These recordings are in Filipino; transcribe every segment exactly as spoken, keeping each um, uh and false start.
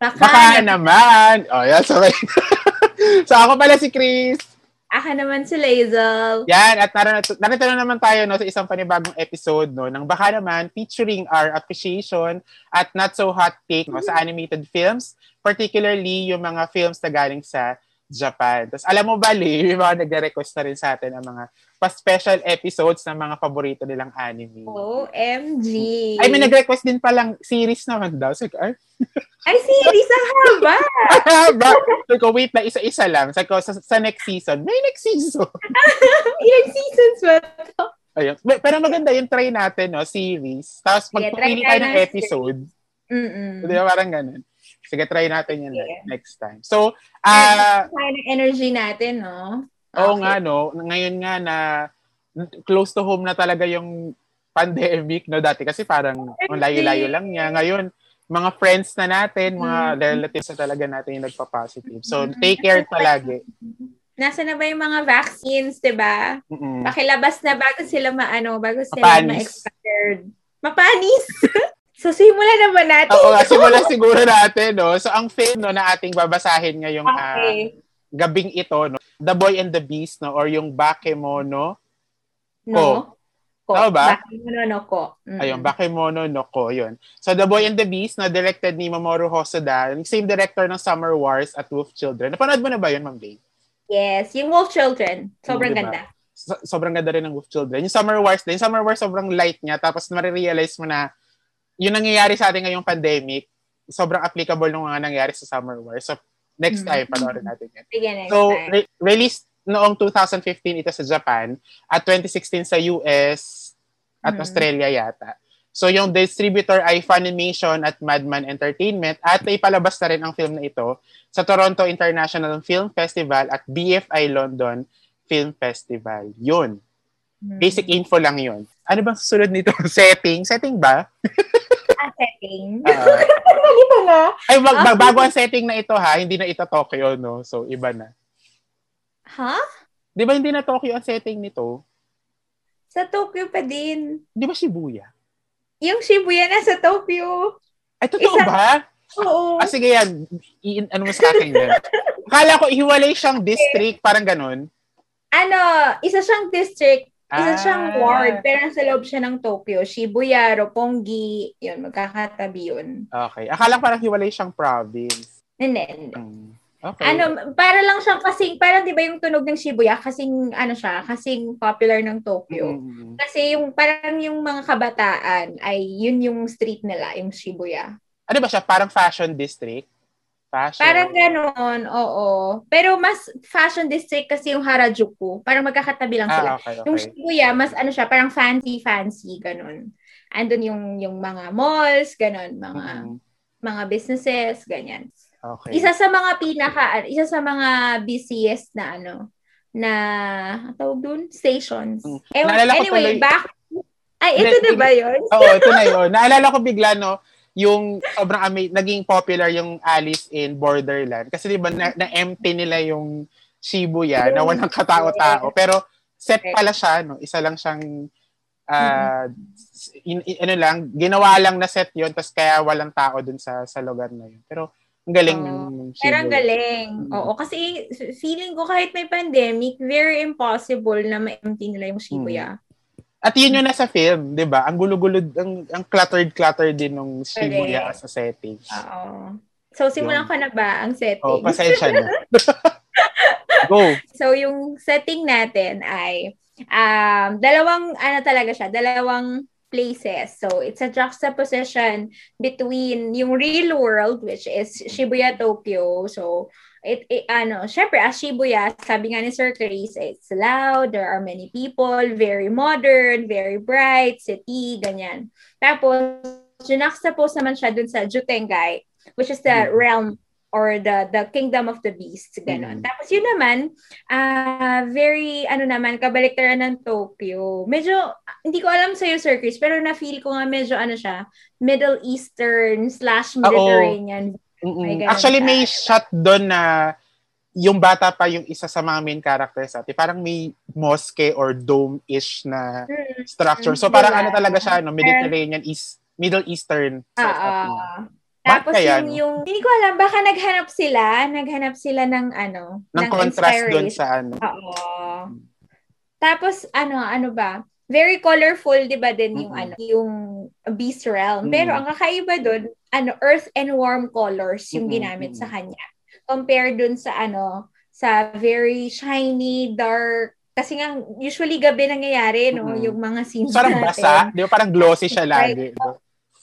Baka, Baka naman. O, oh, yan. So, so, ako pala si Chris. Ako naman si Lazel. Yan. At narito na naman tayo no, sa isang panibagong episode no, ng Baka Naman, featuring our appreciation at not so hot take no, sa animated films, particularly yung mga films na galing sa Japan. Tapos alam mo ba, Lee, yung mga nagre-request na rin sa atin ang mga pa-special episodes ng mga paborito nilang anime. O M G! Ay, may nag-request din palang series naman daw. So, ay, ay, series? Ang haba! Ang haba! So, wait na, isa-isa lang. So, sa, sa next season. May next season! Ilang seasons ba ito? Ayun. Pero maganda yung try natin, no? Series. Tapos, magpapili yeah, tayo ng episode. Mm-mm. So, diba, parang ganun. Sige, try natin yan yeah. next time. So, ah... Uh, energy natin, no? Oo okay. nga, no? Ngayon nga na close to home na talaga yung pandemic, no? Dati kasi parang layo-layo lang niya. Ngayon, mga friends na natin, mga mm. relatives na talaga natin yung nagpa-positive. So, take care palagi. Nasa na ba yung mga vaccines, diba? Mm-mm. Pakilabas na bago sila maano, bago sila ma-expired. Mapanis! So, simula na ba natin? Oo, no? Simula siguro natin, no? So, ang film, no, na ating babasahin ngayong okay. uh, gabing ito, no? The Boy and the Beast, no? Or yung Bakemono no Ko. Ko. Tama ba? Bakemono no Ko. Mm-hmm. Ayun, Bakemono no Ko, yun. So, The Boy and the Beast, no? Directed ni Mamoru Hosoda, same director ng Summer Wars at Wolf Children. Napanood mo na ba yun, Ma'am Bae? Yes, yung Wolf Children. Sobrang hmm, diba? Ganda. So- sobrang ganda rin ng Wolf Children. Yung Summer Wars, din. Summer Wars, sobrang light niya. Tapos, marirealize mo na yung nangyayari sa atin ngayong pandemic, sobrang applicable ng mga nangyayari sa Summer Wars. So, next time, panoorin natin yan. Sige, next so, time. Re- released noong twenty fifteen ito sa Japan at twenty sixteen sa U S at mm-hmm. Australia yata. So, yung distributor ay Funimation at Madman Entertainment at naipalabas na rin ang film na ito sa Toronto International Film Festival at B F I London Film Festival. Yun. Mm-hmm. Basic info lang yun. Ano bang susunod nito? Setting? Setting ba? Ah, setting. Uh, Malito na. Ay, mag, okay. bago ang setting na ito ha, hindi na ito Tokyo, no? So, iba na. Ha? Huh? Di ba hindi na Tokyo ang setting nito? Sa Tokyo pa din. Di ba Shibuya? Yung Shibuya na sa Tokyo. Ay, totoo Isa... ba? Oo. Ah, sige yan. I- ano mo sa akin yan? Akala ko, ihiwalay siyang district, parang ganun. Ano, isa siyang district. Isa siyang ah. ward, pero nasa loob siya ng Tokyo. Shibuya, Roppongi, yun, magkakatabi yun. Okay. Akala parang hiwalay siyang province. And then, mm. okay. ano, para lang siyang kasing, parang di ba yung tunog ng Shibuya, kasing, ano siya, kasing popular ng Tokyo. Mm. Kasi yung, parang yung mga kabataan, ay yun yung street nila, yung Shibuya. Ano ba siya? Parang fashion district? Fashion. Parang gano'n, oo. Pero mas fashion district kasi yung Harajuku. Parang magkakatabi lang sila. Ah, okay, okay. Yung Shibuya, mas ano siya, parang fancy-fancy, gano'n. Andun yung yung mga malls, gano'n, mga mm-hmm. mga businesses, ganyan. Okay. Isa sa mga pinaka, isa sa mga busiest na ano, na, tawag doon? Stations. Mm. Ewan, anyway, tuloy... back. Ay, ito na, na ba yun? Oo, ito na yun. Naalala ko bigla, no? Yung sobrang amazing, naging popular yung Alice in Borderland. Kasi diba, na, na-empty nila yung Shibuya, na walang katao-tao. Pero set pala siya, no? Isa lang siyang, uh, in, in, ano lang, ginawa lang na set yun, tapos kaya walang tao dun sa, sa lugar na yun. Pero ang galing ng oh, Shibuya. Pero ang galing. Mm-hmm. Oo, kasi feeling ko kahit may pandemic, very impossible na ma-empty nila yung Shibuya. Mm-hmm. At yun yun na sa film, di ba? Ang gulo-gulo, ang, ang cluttered-cluttered din ng Shibuya sa setting. Oo. So, simulan ko na ba ang setting? Oo, pasensya na. Go! So, yung setting natin ay, um, dalawang, ano talaga siya, dalawang places. So, it's a juxtaposition between yung real world, which is Shibuya, Tokyo. So, It, it, ano, syempre, as Shibuya, sabi nga ni Sir Chris, it's loud, there are many people, very modern, very bright, city, ganyan. Tapos, juxtapose naman siya dun sa Jūtengai, which is the mm-hmm. realm or the the kingdom of the beasts, ganon. Mm-hmm. Tapos, yun naman, uh, very, ano naman, kabaliktaran ng Tokyo. Medyo, hindi ko alam sa'yo, Sir Chris, pero na-feel ko nga medyo, ano siya, Middle Eastern slash Mediterranean. Uh-oh. May actually, may shot doon na yung bata pa yung isa sa mga main characters natin. Parang may mosque or dome-ish na structure. So, parang ano talaga siya, no? Mediterranean, East, Middle Eastern. Uh, uh, Tapos yung, yung, hindi ko alam, baka naghanap sila, naghanap sila ng ano, ng, ng contrast doon sa ano. Oo. Tapos ano, ano ba? Very colorful, di ba din yung mm-hmm. ano, yung Beast Realm. Mm-hmm. Pero ang kakaiba doon, ano, earth and warm colors yung mm-hmm. ginamit sa kanya. Compare doon sa ano, sa very shiny, dark, kasi nga, usually gabi nangyayari, no? Mm-hmm. Yung mga scenes parang natin. Parang basa, di ba? Parang glossy siya lagi.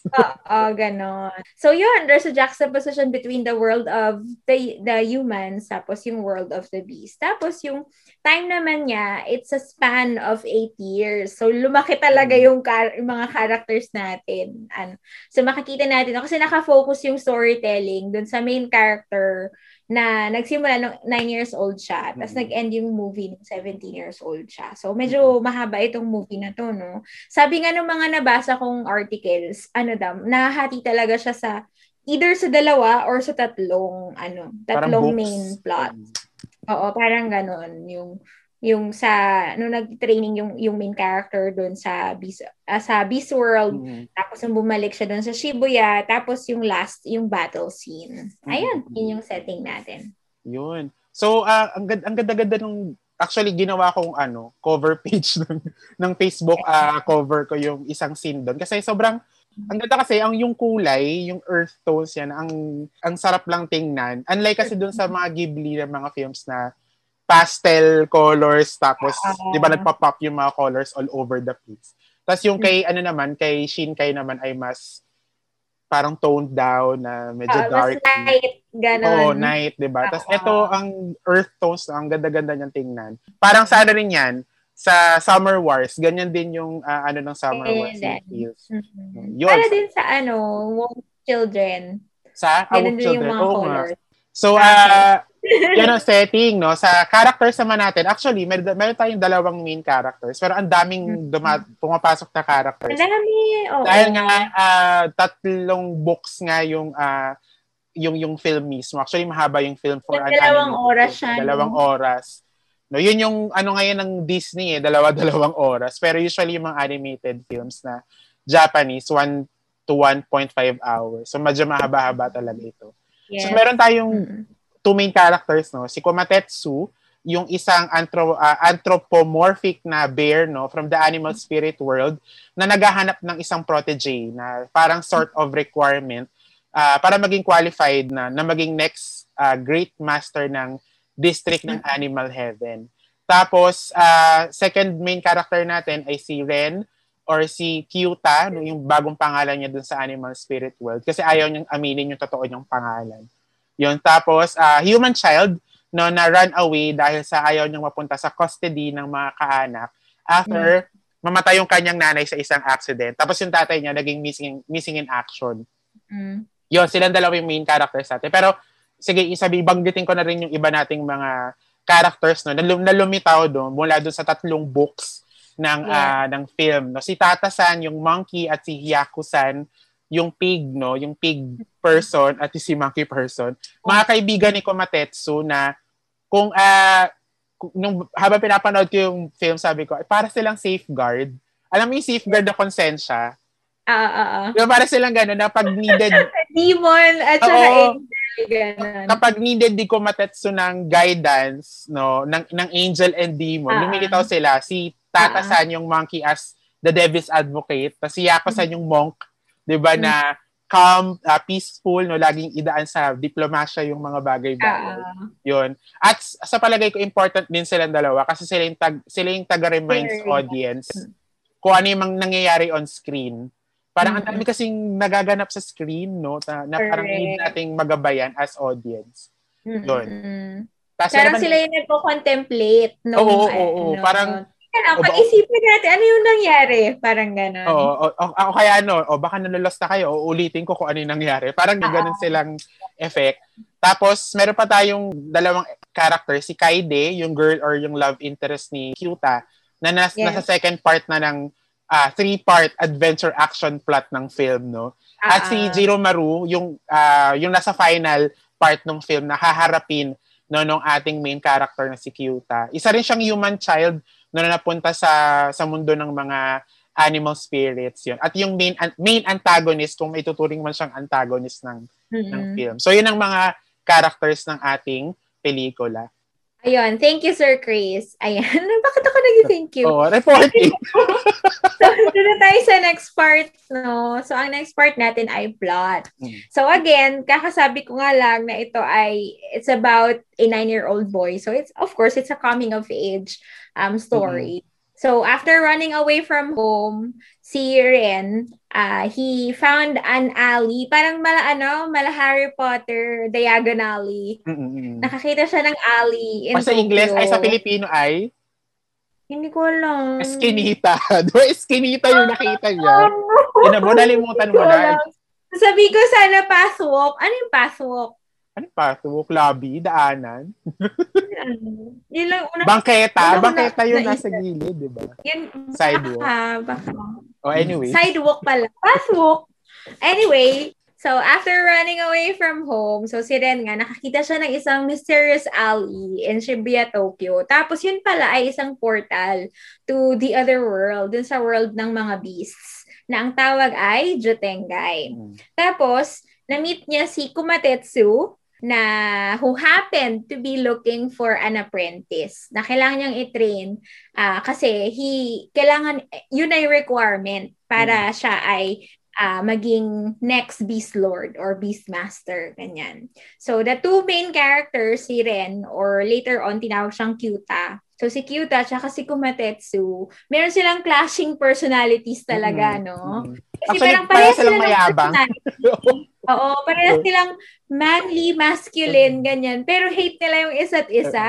Oo, oh, ganon. So yun, there's a juxtaposition between the world of the, the humans, tapos yung world of the beast. Tapos yung time naman niya, it's a span of eight years. So lumaki talaga yung, kar- yung mga characters natin. Ano? So makikita natin, kasi nakafocus yung storytelling dun sa main character, na nagsimula nung nine years old siya, tapos mm-hmm. nag-end yung movie nung seventeen years old siya. So, medyo mahaba itong movie na to, no? Sabi nga nung mga nabasa kong articles, ano daw, nahati talaga siya sa, either sa dalawa or sa tatlong, ano, tatlong main plot. Oo, parang ganun, yung, yung sa, nung nag-training yung, yung main character doon sa Beast, uh, sa Beast World, mm-hmm. tapos nung bumalik siya doon sa Shibuya, tapos yung last, yung battle scene. Ayun, mm-hmm. yun yung setting natin. Yun. So, uh, ang, ang ganda-ganda nung, actually, ginawa kong ano, cover page ng, ng Facebook uh, cover ko yung isang scene doon. Kasi sobrang, ang ganda kasi, ang yung kulay, yung earth tones yan, ang, ang sarap lang tingnan. Unlike kasi doon sa mga Ghibli na mga films na pastel colors, tapos uh, di ba nagpa-pop yung mga colors all over the place. Tapos yung kay, ano naman, kay Shinkai naman ay mas parang toned down na medyo uh, dark. Mas night, gano'n. Oo, night, di ba? Uh, tapos ito, ang earth tones, ang ganda-ganda niyang tingnan. Parang sa ano rin yan, sa Summer Wars, ganyan din yung uh, ano ng Summer Wars. Mm-hmm. Yun. Para din sa ano, Wolf Children. Sa? Ah, Wolf Children. Oo nga. So, ah, uh, yan ang setting, no? Sa characters naman natin, actually, mer- meron tayong dalawang main characters, pero ang daming duma- pumapasok na characters. Dami, oo. Dahil nga, uh, tatlong books nga yung, uh, yung, yung film mismo. Actually, mahaba yung film for an Dalawang anime. oras siya. Dalawang no? oras. No, yun yung, ano ngayon ng Disney, eh, dalawa-dalawang oras. Pero usually, yung mga animated films na Japanese, one to one point five hours. So, medyo mahaba-haba talaga ito. Yes. So, meron tayong mm-hmm. two main characters, no? Si Kumatetsu, yung isang antro, uh, anthropomorphic na bear, no, from the animal spirit world na naghahanap ng isang protege na parang sort of requirement uh, para maging qualified na, na maging next uh, great master ng district ng Animal Heaven. Tapos, uh, second main character natin ay si Ren or si Kyūta, no, yung bagong pangalan niya dun sa animal spirit world kasi ayaw niyang aminin yung totoo niyang pangalan. Yun, tapos, uh, human child, no, na run away dahil sa ayaw niyang mapunta sa custody ng mga kaanak after mm. mamatay yung kanyang nanay sa isang accident. Tapos yung tatay niya naging missing, missing in action. Mm. Yun, silang dalawa yung main characters natin. Pero, sige, isabi, banggitin ko na rin yung iba nating mga characters, no, na lumitaw doon mula doon sa tatlong books ng, yeah. uh, ng film. No? Si Tatasan, yung monkey, at si Hiyakusan, yung pig, no? Yung pig person at si monkey person. Mga kaibigan ni Kumatetsu na kung, uh, nung, habang pinapanood ko yung film, sabi ko, para silang safeguard. Alam mo yung safeguard na konsensya? Oo, oo. Yung para silang gano'n na pag needed... Demon at saka angel, gano'n. Kapag needed di Kumatetsu ng guidance, no? Ng, ng angel and demon, uh-uh. lumilitaw sila. Si Tatasan uh-uh. yung monkey as the devil's advocate, tapos si Yakusan yung monk, diba, mm-hmm. na calm, uh, peaceful, no, laging idaan sa diplomasya yung mga bagay-bagay. Uh, Yun. At sa palagay ko, important din silang dalawa kasi sila yung, tag, sila yung taga-reminds audience kung ano yung nangyayari on screen. Parang mm-hmm. ang dami kasing nagaganap sa screen, no, na, na parang need nating magabayan as audience. Yun. Mm-hmm. Parang naman, sila yung nagpo-contemplate. No, oo, oo, oo, oo. No, parang... Ano, pag-isipin natin, ano yung nangyari? Parang gano'n. Oo, o, o, o kaya ano, o baka nalulost na kayo, o ulitin ko kung ano yung nangyari. Parang gano'n silang effect. Tapos, meron pa tayong dalawang character, si Kaede, yung girl or yung love interest ni Kyūta, na nas, yes. nasa second part na ng uh, three-part adventure action plot ng film, no? Uh-uh. At si Jiromaru, yung, uh, yung nasa final part ng film na haharapin, no, nung ating main character na si Kyūta. Isa rin siyang human child na napunta sa sa mundo ng mga animal spirits yun. At yung main main antagonist, kung may tuturing man siyang antagonist ng, mm-hmm. ng film. So, yun ang mga characters ng ating pelikula. Ayun. Thank you, Sir Chris. Ayan. Bakit ako nag-thank you? Oo, oh, reporting. So, dito tayo sa next part, no? So, ang next part natin ay plot. So, again, kakasabi ko nga lang na ito ay, it's about a nine-year-old boy. So, it's of course, it's a coming-of-age um story. Mm-hmm. So, after running away from home, si Ren, uh, he found an alley. Parang mala, ano, mala Harry Potter, diagonally. Mm-mm. Nakakita siya ng alley in Tokyo. Sa English, ay sa Pilipino ay? Hindi ko alam. Eskinita. Diba eskinita yung nakita niya? Yan mo, nalimutan mo na. Sabi ko sana pathwalk. Ano yung pathwalk? Ano pa? Tuwok, lobby, daanan. Yun lang una. Bangketa. Yun lang una, bangketa yun na, nasa gilid, di ba? Sidewalk. Ah, baka. Oh, anyway. Sidewalk pala. Pathwalk. Anyway, so after running away from home, so si Ren nga, nakakita siya ng isang mysterious alley in Shibuya, Tokyo. Tapos yun pala ay isang portal to the other world, dun sa world ng mga beasts, na ang tawag ay Jūtengai. Hmm. Tapos, na-meet niya si Kumatetsu, na who happened to be looking for an apprentice na kailangan niyang i-train uh, kasi he kailangan yun ay requirement para mm-hmm. siya ay uh, maging next beast lord or beast master ganyan. So the two main characters si Ren or later on tinawag siyang Kyūta. So si Kyūta tsaka si Kumatetsu, meron silang clashing personalities talaga mm-hmm. no? Kasi actually, parang pareha silang mayabang. Oo, parang silang manly, masculine, ganyan. Pero hate nila yung isa't isa.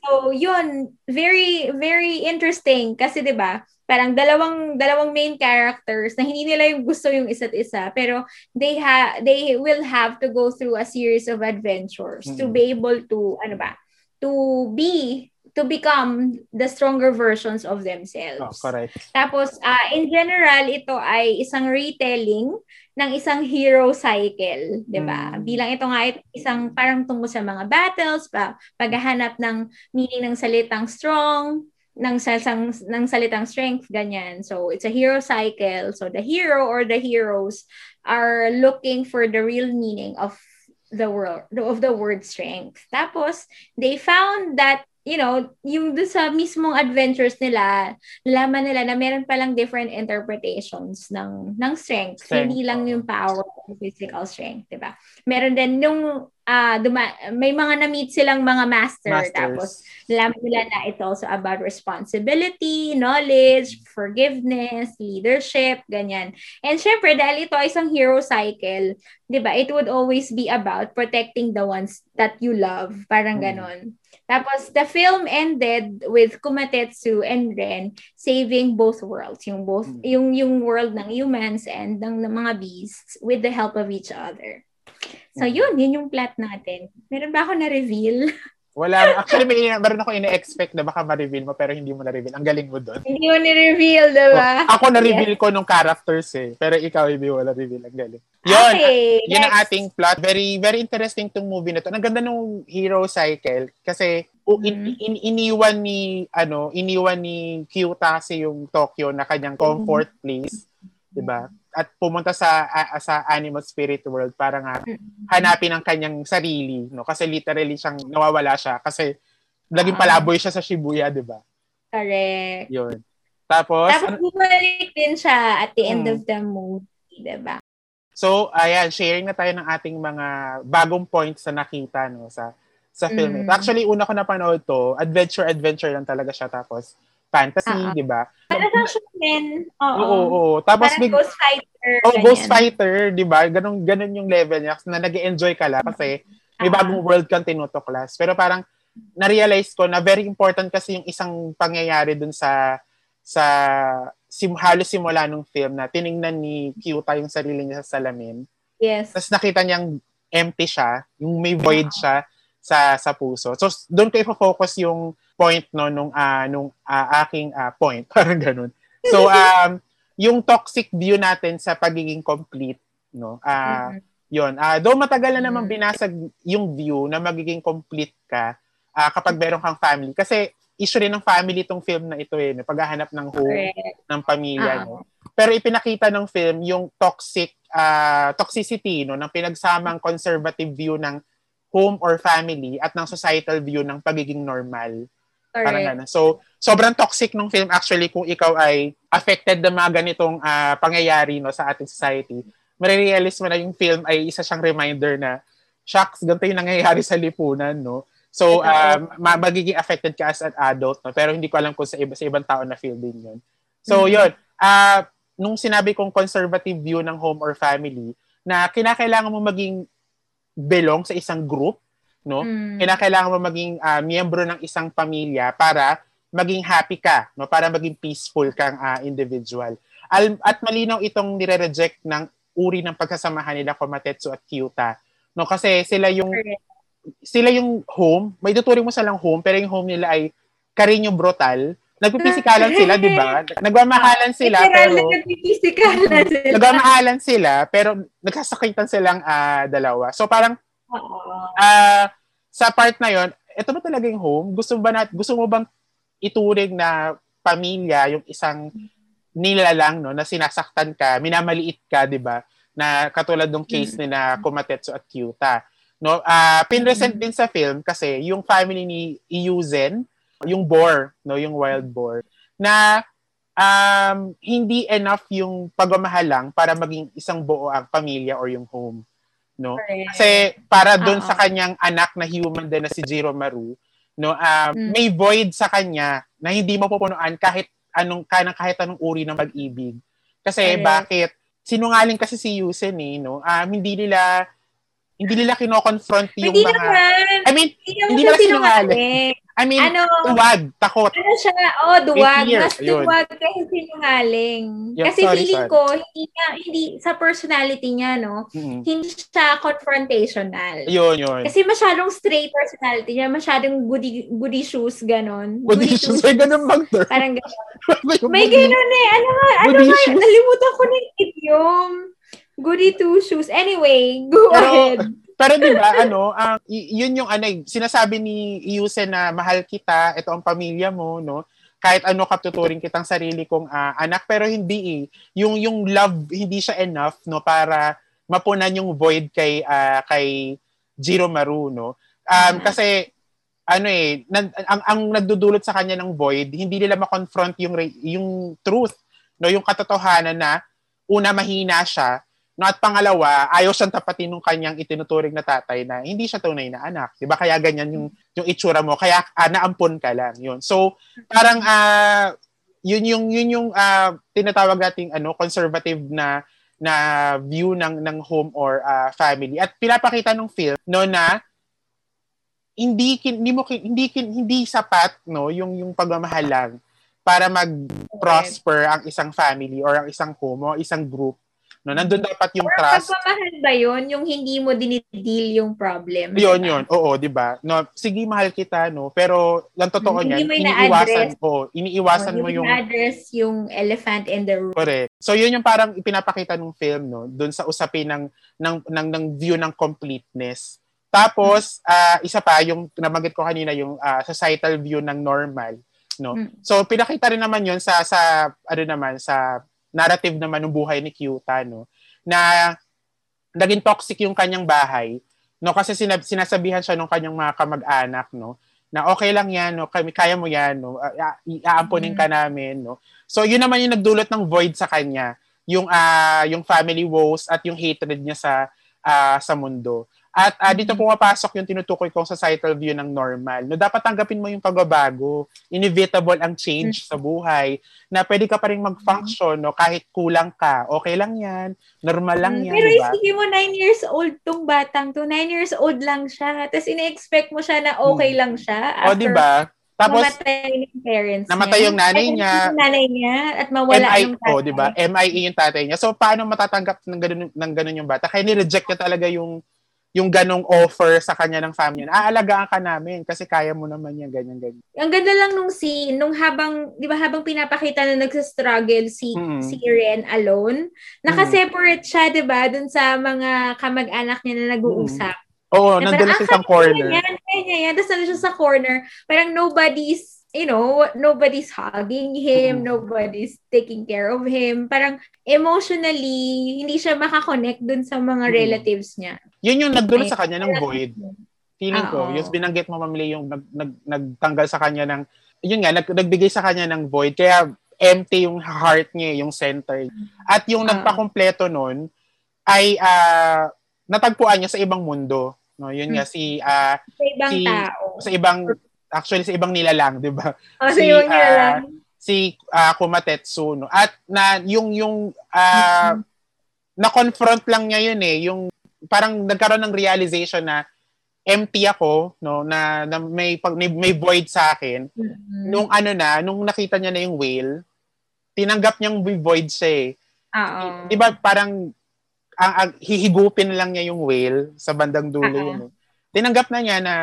So, yun, very, very interesting. Kasi, di ba, parang dalawang, dalawang main characters na hindi nila yung gusto yung isa't isa. Pero, they ha they will have to go through a series of adventures mm-hmm. to be able to, ano ba, to be, to become the stronger versions of themselves. Oh, correct. Tapos, uh, in general, ito ay isang retelling ng isang hero cycle, di ba? Mm. Bilang ito nga ito, isang parang tungo sa mga battles, pa, paghahanap ng meaning ng salitang strong, ng, sasang, ng salitang strength, ganyan. So, it's a hero cycle. So, the hero or the heroes are looking for the real meaning of the world, of the word strength. Tapos, they found that you know, yung sa mismong adventures nila, nalaman nila na meron palang different interpretations ng ng strength. Strength. Hindi lang yung power and physical strength, di ba? Meron din nung, uh, duma- may mga na-meet silang mga master. Masters. Tapos, nalaman nila na it's also about responsibility, knowledge, forgiveness, leadership, ganyan. And syempre, dahil ito ay isang hero cycle, di ba? It would always be about protecting the ones that you love. Parang ganon. Hmm. Tapos, the film ended with Kumatetsu and Ren saving both worlds, yung both yung yung world ng humans and ng, ng mga beasts with the help of each other. So, yun, yun yung plot natin. Meron ba ako na-reveal? Wala. Actually, may, meron ako ina-expect na baka ma-reveal mo, pero hindi mo na-reveal. Ang galing mo doon. Hindi mo ni-reveal, diba? Oh, ako na-reveal yes. ko nung characters eh. Pero ikaw, hindi wala reveal. Ang galing. Yun. Okay, yun ang ating plot. Very, very interesting tong movie na to. Ang ganda nung hero cycle. Kasi, mm-hmm. in, in, iniwan ni, ano, iniwan ni Kyūta kasi yung Tokyo na kanyang comfort mm-hmm. place. Diba? At pumunta sa uh, sa animal spirit world para nga hanapin ang kanyang sarili, no? Kasi literally siyang nawawala siya kasi laging palaboy siya sa Shibuya, 'di ba? Correct. 'Yun. Tapos Tapos bumalik din siya at the end hmm. of the movie, 'di ba? So, ayan, sharing na tayo ng ating mga bagong points na nakita, no, sa sa film. Mm. Actually, una ko napanood 'to, adventure adventure lang talaga siya tapos fantasy, uh-oh. Diba? Para sa showman. Oo, oo, oo. Tapos, big, ghost fighter. Oh, ganyan. Ghost fighter, diba? Ganon, ganon yung level niya na nag-enjoy ka lang kasi may uh-huh. bagong world kang tinutuklas. Pero parang na-realize ko na very important kasi yung isang pangyayari dun sa sa sim, halos simula ng film na tiningnan ni Kyūta yung sarili niya sa salamin. Yes. Tapos nakita niyang empty siya, yung may void uh-huh. siya sa sa puso. So, doon kayo focus yung point no nung uh, nung uh, aking uh, point parang ganun. So um yung toxic view natin sa pagiging complete no. Ah uh, mm-hmm. yon. Ah uh, though matagal na namang binasag yung view na magiging complete ka uh, kapag meron kang family kasi issue rin ng family tong film na ito eh, paghahanap ng home, okay, ng pamilya. Ah. No? Pero ipinakita ng film yung toxic uh, toxicity no, ng pinagsamang conservative view ng home or family at ng societal view ng pagiging normal. Parang, so, sobrang toxic ng film actually kung ikaw ay affected na mga ganitong uh, pangyayari no, sa ating society. Marirealize mo na yung film ay isa siyang reminder na, shucks, ganito yung nangyayari sa lipunan, no? So, um, magiging affected ka as an adult, no? Pero hindi ko alam kung sa, iba, sa ibang tao na feel din yun. So, mm-hmm. yun. Uh, nung sinabi kong conservative view ng home or family, na kinakailangan mo maging belong sa isang group, no? Mm. Kailangan mo maging uh, miyembro ng isang pamilya para maging happy ka, no? Para maging peaceful kang uh, individual. Al- at malinaw itong nire-reject ng uri ng pagsasamahan nila Kumatetsu at Kyūta, no? Kasi sila yung sila yung home, may tuturing mo silang home, pero yung home nila ay karinyo brutal. Nagpipisikalan sila, di ba? Nagmamahalan sila, pero... Nagpipisikalan sila. Nagmamahalan sila, pero nagsasakitan silang uh, dalawa. So parang, uh, sa part na yon, ito ba talaga yung home? Gusto mo ba na, gusto mo bang ituring na pamilya yung isang nilalang, no, na sinasaktan ka, minamaliit ka, di ba? Na katulad ng case nila Kumatetsu at Kyūta. No, uh, pinresent din sa film kasi yung family ni Iōzen, yung boar, no, yung wild boar, na um, hindi enough yung pagmamahal lang para maging isang buo ang pamilya or yung home, no? Right. Kasi para doon sa kanyang anak na human din na si Jiromaru, no, um, mm. may void sa kanya na hindi mapupunuan kahit anong kahit anong uri ng pag-ibig. Kasi right. bakit sinungaling kasi si Yusen eh, no? Um, hindi nila hindi nila kino-confront yung hindi mga naman. I mean, hindi, hindi nila sinungaling. I mean, ano, duwag, takot. Ano siya? Oh, duwag. Mas duwag kasi sinungaling. Yes, kasi sorry, feeling sorry. ko, hindi niya, hindi, sa personality niya, no? Mm-hmm. Hindi siya confrontational. Yun, yun. Kasi masyadong straight personality niya, masyadong goody, goody shoes, ganon. Goody, goody shoes, ay ganon mag-turn. Parang ganon. May ganon eh. Ano nga, ano nga, nalimutan ko na yung idiom. Goody two shoes. Anyway, go pero, ahead. Pero di ba ano, um, y- yun yung ano, sinasabi ni Yusen na mahal kita, ito ang pamilya mo, no? Kahit ano katuturing kitang sarili kong uh, anak, pero hindi eh. Yung yung love hindi siya enough, no, para mapunan yung void kay uh, kay Jiromaru, no? Um, kasi ano eh, nan- ang ang nagdudulot sa kanya ng void, hindi nila ma-confront yung re- yung truth, no, yung katotohanan na una mahina siya. No, at pangalawa, ayaw siyang tapatin ng kanyang itinuturing na tatay na hindi siya tunay na anak. Diba? Kaya ganyan yung, yung itsura mo. Kaya ah, naampon ka lang. Yun. So, parang uh, yun yung, yun yung uh, tinatawag nating ano, conservative na, na view ng, ng home or uh, family. At pinapakita ng film no, na hindi, kin, hindi, mo kin, hindi, kin, hindi sapat no, yung, yung pagmamahal lang para mag-prosper ang isang family or ang isang home o isang group. No, nandun dapat yung or trust. Or pagmamahal ba yun? Yung hindi mo dinideal yung problem. Yun, yun. Oo, di ba? No, sige, mahal kita, no? Pero, lang totoo niyan, iniiwasan mo. Iniiwasan mo yung... address yung elephant in the room. Correct. So, yun yung parang ipinapakita ng film, no? Doon sa usapin ng, ng, ng, ng view ng completeness. Tapos, mm-hmm. uh, isa pa, yung nabanggit ko kanina, yung uh, societal view ng normal, no? Mm-hmm. So, pinakita rin naman yun sa, sa ano naman, sa... narrative naman ng buhay ni Kyūta, no? Na naging toxic yung kanyang bahay, no? Kasi sinab- sinasabihan siya ng kanyang mga kamag-anak, no? Na okay lang yan, no? Kami, kaya mo yan, no? A- iaamponin ka namin, no? So, yun naman yung nagdulot ng void sa kanya. Yung, uh, yung family woes at yung hatred niya sa, uh, sa mundo. At uh, dito pumapasok yung tinutukoy kong societal view ng normal. No, dapat tanggapin mo yung pagbabago. Inevitable ang change sa buhay. Na pwede ka pa rin mag-function no, kahit kulang ka. Okay lang yan. Normal lang yan. Pero diba? Isipin mo, nine years old tong batang to. Nine years old lang siya. Tapos ina-expect mo siya na okay lang siya. O diba? Tapos namatay yung parents namatay niya. Yung nanay niya. Yung nanay niya at mawala M I A, yung tatay. Oh, diba? M I A yung tatay niya. So, paano matatanggap ng ganun, ng ganun yung bata? Kaya nireject niya talaga yung yung ganong offer sa kanya ng family. Aalagaan ka namin kasi kaya mo naman yan, ganyan, ganyan. Ang ganda lang nung scene, nung habang, di ba, habang pinapakita na nagsastruggle si, mm-hmm. si Ren alone, nakaseparate siya, di ba, dun sa mga kamag-anak niya na nag-uusap. Mm-hmm. Oo, na nandun parang, siya sa corner. Kaya niya yan, kaya niya yan, tapos nandun siya sa corner, parang nobody's you know, nobody's hugging him, nobody's taking care of him. Parang emotionally, hindi siya makakonect dun sa mga relatives niya. Yun yung nagdulot sa kanya ng void. Feeling ko, yung binanggit mo, Mamili, yung nag, nag, nagtanggal sa kanya ng, yun nga, nag, nagbigay sa kanya ng void. Kaya empty yung heart niya, yung center. At yung uh-oh. nagpakumpleto nun, ay uh, natagpuan niya sa ibang mundo. No, yun nga, si, uh, sa ibang si, tao. Sa ibang, actually, sa ibang nilalang, di ba? Oh, sa si, ibang uh, nilalang. Si uh, Kumatetsu, no? At na, yung, yung, uh, na-confront lang niya yun eh, yung, parang nagkaroon ng realization na, empty ako, no, na, na may, pag, may void sa akin. Mm-hmm. Nung ano na, nung nakita niya na yung whale, tinanggap niyang void siya eh. Oo. Di ba, parang, ang, ang hihigupin lang niya yung whale sa bandang dulo uh-huh. yun. Tinanggap na niya na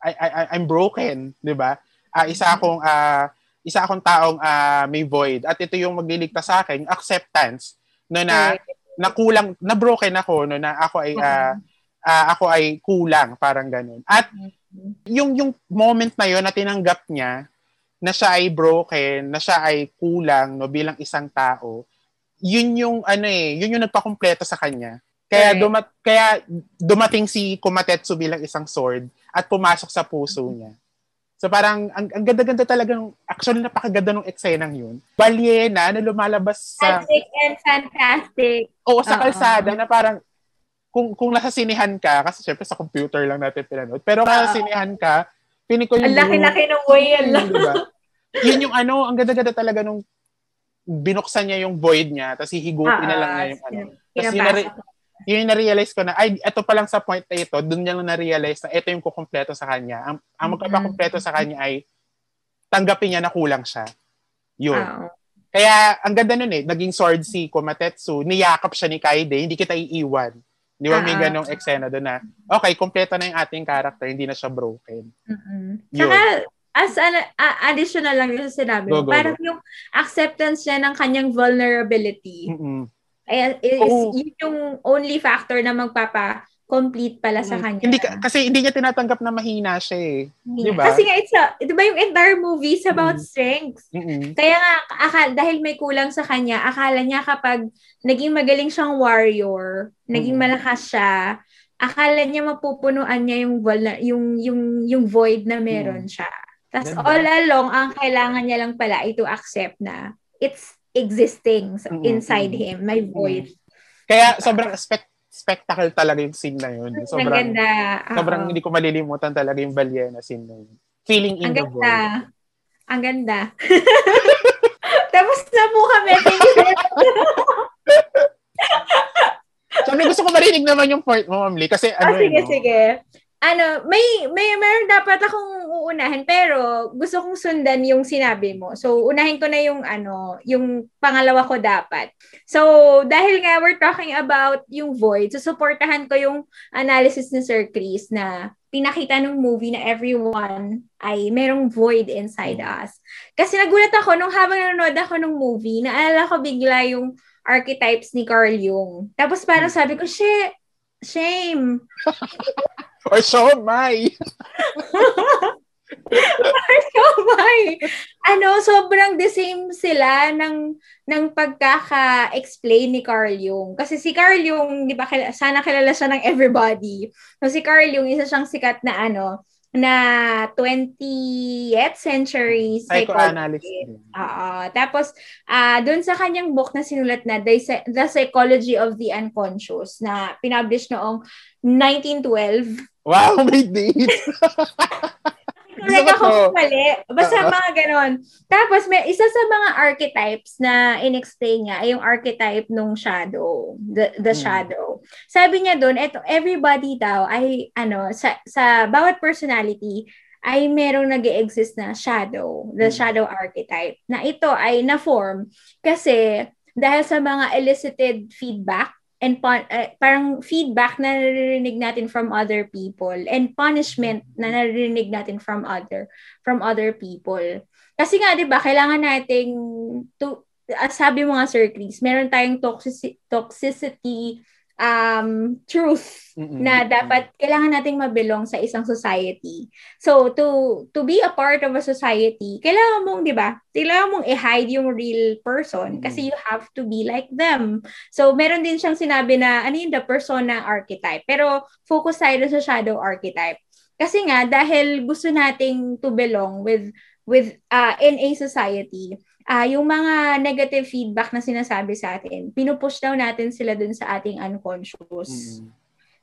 I, I, I'm broken, di ba? Uh, isa akong uh, isa akong taong uh, may void at ito yung magliligtas sa akin, acceptance no na okay. nakulang, na broken ako no na ako ay uh, uh, ako ay kulang, parang ganun. At yung yung moment na yun na tinanggap niya na siya ay broken, na siya ay kulang no bilang isang tao. Yun yung ano eh, yun yung nagpakumpleto sa kanya. Kaya okay. dumat kaya dumating si Kumatetsu bilang isang sword at pumasok sa puso mm-hmm. niya. So parang ang, ang ganda-ganda talaga ng actually napakaganda ng eksenang yun. Balyena na lumalabas sa Magic and Fantastic. Oo, sa uh-oh. kalsada na parang kung kung nasa sinehan ka kasi syempre sa computer lang natin pinanood. Pero kung nasa sinehan ka, pini ko yung laki-laki ng whale. Diba? Yun yung ano, ang ganda-ganda talaga nung binuksan niya yung void niya tapos hihigupin na lang niya yung ano. Tapos yun, nare- yun na-realize ko na ay, ito pa lang sa point na ito, doon niya lang na-realize na ito yung kukumpleto sa kanya. Ang, ang magpapakumpleto sa kanya ay tanggapin niya na kulang siya. Yun. Uh-oh. Kaya ang ganda nun eh, naging sword si Kumatetsu, niyakap siya ni Kaede, hindi kita iiwan. Di ba may ganong eksena doon na, okay, kumpleto na yung ating character, hindi na siya broken. Mm-hmm. Yun. Saka, as an uh, additional lang yung sinabi mo, parang go. Yung acceptance niya ng kanyang vulnerability. Mm-hmm. Ay, is, oh. yun yung only factor na magpapa-complete pala mm-hmm. sa kanya. Hindi, kasi hindi niya tinatanggap na mahina siya eh. Yeah. Diba? Kasi nga, it's a, diba yung entire movie is about mm-hmm. strength. Mm-hmm. Kaya nga, akala, dahil may kulang sa kanya, akala niya kapag naging magaling siyang warrior, mm-hmm. naging malakas siya, akala niya mapupunuan niya yung, yung, yung, yung void na meron mm-hmm. siya. Tapos all along, ang kailangan niya lang pala ay to accept na it's existing inside mm-hmm. him, my void. Kaya sobrang spect- spectacle talaga yung scene na yun. Sobrang ganda. Sobrang hindi ko malilimutan talaga yung Balyena scene na yun. Feeling in ang the ganda. Void. Ang ganda. Tapos na po kami. Sabi, gusto ko marinig naman yung part mo, Mamli. Kasi ano oh, sige, yun, sige. Ano, may may meron dapat akong uunahin pero gusto kong sundan yung sinabi mo. So unahin ko na yung ano, yung pangalawa ko dapat. So dahil nga we're talking about yung void, susuportahan ko yung analysis ni Sir Chris na pinakita ng movie na everyone ay merong void inside us. Kasi nagulat ako nung habang nanonood ako ng movie, naalala ko bigla yung archetypes ni Carl Jung. Tapos parang sabi ko, "Shit, shame." Or so am I. Or so am I. Ano, sobrang the same sila ng, ng pagkaka-explain ni Carl Jung. Kasi si Carl Jung, di ba, sana kilala siya ng everybody. So si Carl Jung, isa siyang sikat na ano, na twentieth century psychoanalyst. Oo. Tapos, uh, doon sa kanyang book na sinulat na The Psychology of the Unconscious na pinublish noong nineteen twelve. Wow, may date! Correct ako mali. Basta mga ganon. Tapos, may isa sa mga archetypes na in-explain niya ay yung archetype ng shadow. The, the hmm. shadow. Sabi niya doon, eto, everybody daw ay, ano, sa, sa bawat personality ay merong nag-e-exist na shadow. The hmm. shadow archetype. Na ito ay na-form kasi dahil sa mga elicited feedback and pun- uh, parang feedback na naririnig natin from other people and punishment na naririnig natin from other from other people. Kasi nga, di ba, kailangan nating, to, sabi mo nga, Sir Chris, meron tayong toxic- toxicity um, truth mm-mm, na dapat kailangan nating mabilong sa isang society. So, to to be a part of a society, kailangan mong, di ba, kailangan mong i-hide yung real person kasi mm-hmm. you have to be like them. So, meron din siyang sinabi na, ano yun, the persona archetype. Pero, focus tayo sa shadow archetype. Kasi nga, dahil gusto nating to belong with, with uh, in a society, Uh, yung mga negative feedback na sinasabi sa atin, pinupush daw natin sila dun sa ating unconscious. Mm-hmm.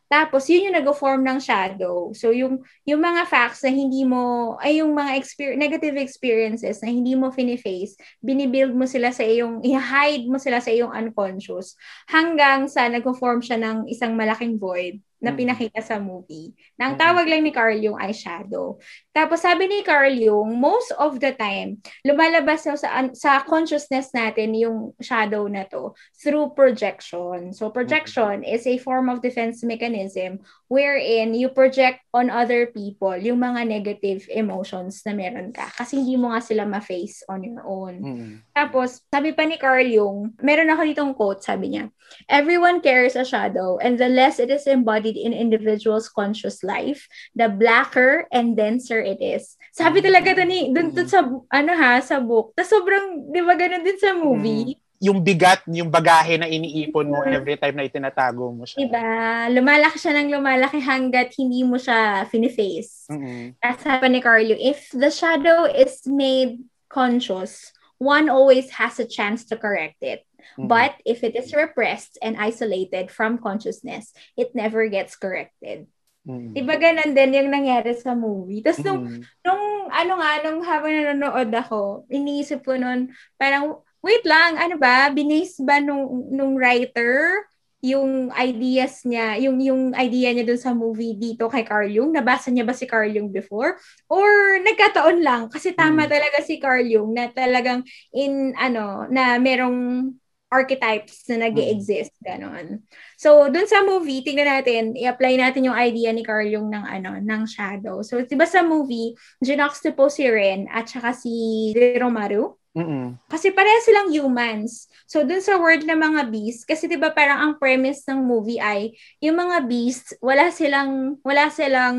Tapos, yun yung nag-form ng shadow. So, yung, yung mga facts na hindi mo, ay yung mga experience, negative experiences na hindi mo finiface, binibuild mo sila sa iyong, i-hide mo sila sa iyong unconscious hanggang sa nag-form siya ng isang malaking void na pinakita sa movie. Nang tawag lang ni Carl Jung ay shadow. Tapos sabi ni Carl Jung, most of the time, lumalabas sa, sa consciousness natin yung shadow na to through projection. So projection is a form of defense mechanism wherein you project on other people yung mga negative emotions na meron ka kasi hindi mo nga sila ma-face on your own. Mm-hmm. Tapos sabi pa ni Carl Jung, meron ako ditong quote, sabi niya, everyone carries a shadow and the less it is embodied in individual's conscious life, the blacker and denser it is. Sabi talaga to ni, dun to sa, ano ha, sa book. Tapos sobrang, di ba ganun din sa movie? Mm. Yung bigat, yung bagahe na iniipon mo every time na itinatago mo siya. Diba? Lumalaki siya ng lumalaki hanggat hindi mo siya finiface. Mm-hmm. As sabi ni Carlo, if the shadow is made conscious, one always has a chance to correct it. But if it is repressed and isolated from consciousness, it never gets corrected. Mm-hmm. Diba ganun din yung nangyari sa movie? Tapos nung, mm-hmm. nung ano nga, nung habang nanonood ako, iniisip ko nun, parang, wait lang, ano ba, binase ba nung, nung writer yung ideas niya, yung yung idea niya dun sa movie dito kay Carl Jung? Nabasa niya ba si Carl Jung before? Or nagkataon lang? Kasi tama mm-hmm. talaga si Carl Jung na talagang in, ano, na merong archetypes na nag-e-exist, ganon. So, dun sa movie, tingnan natin, i-apply natin yung idea ni Carl Jung ng, ano, ng shadow. So, diba sa movie, ginoxtapose si Ren at saka si Jiromaru? Mm-mm. Kasi pareha silang humans. So, dun sa world ng mga beasts, kasi diba parang ang premise ng movie ay, yung mga beasts, wala silang, wala silang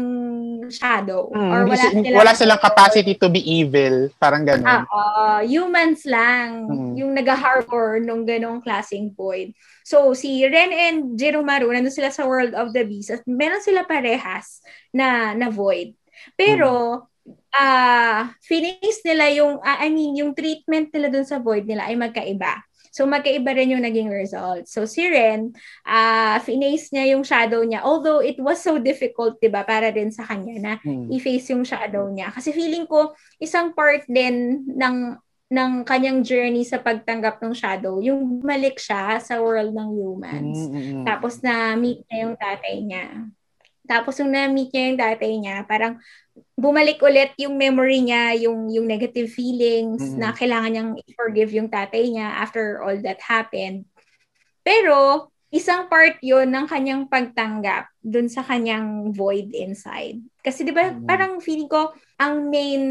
shadow. Mm, or wala silang, wala silang capacity to be evil. Parang ganun. Ah, uh, humans lang. Mm. Yung nag-harbor nung ganong klaseng void. So, si Ren and Jiromaru, nandun sila sa world of the beasts. At meron sila parehas na, na void. Pero, ah, mm. uh, finish nila yung, uh, I mean, yung treatment nila dun sa void nila ay magkaiba. So, magkaiba rin yung naging result. So, si Ren, uh, finesse niya yung shadow niya. Although, it was so difficult, diba, para din sa kanya na hmm. i-face yung shadow niya. Kasi feeling ko, isang part din ng, ng kanyang journey sa pagtanggap ng shadow, yung bumalik siya sa world ng humans. Hmm. Tapos, na-meet niya yung tatay niya. Tapos, yung na-meet niya yung tatay niya, parang, bumalik ulit yung memory niya, yung yung negative feelings mm-hmm. na kailangan niyang i-forgive yung tatay niya after all that happened. Pero, isang part yun ng kanyang pagtanggap dun sa kanyang void inside. Kasi di ba, mm-hmm. parang feeling ko, ang main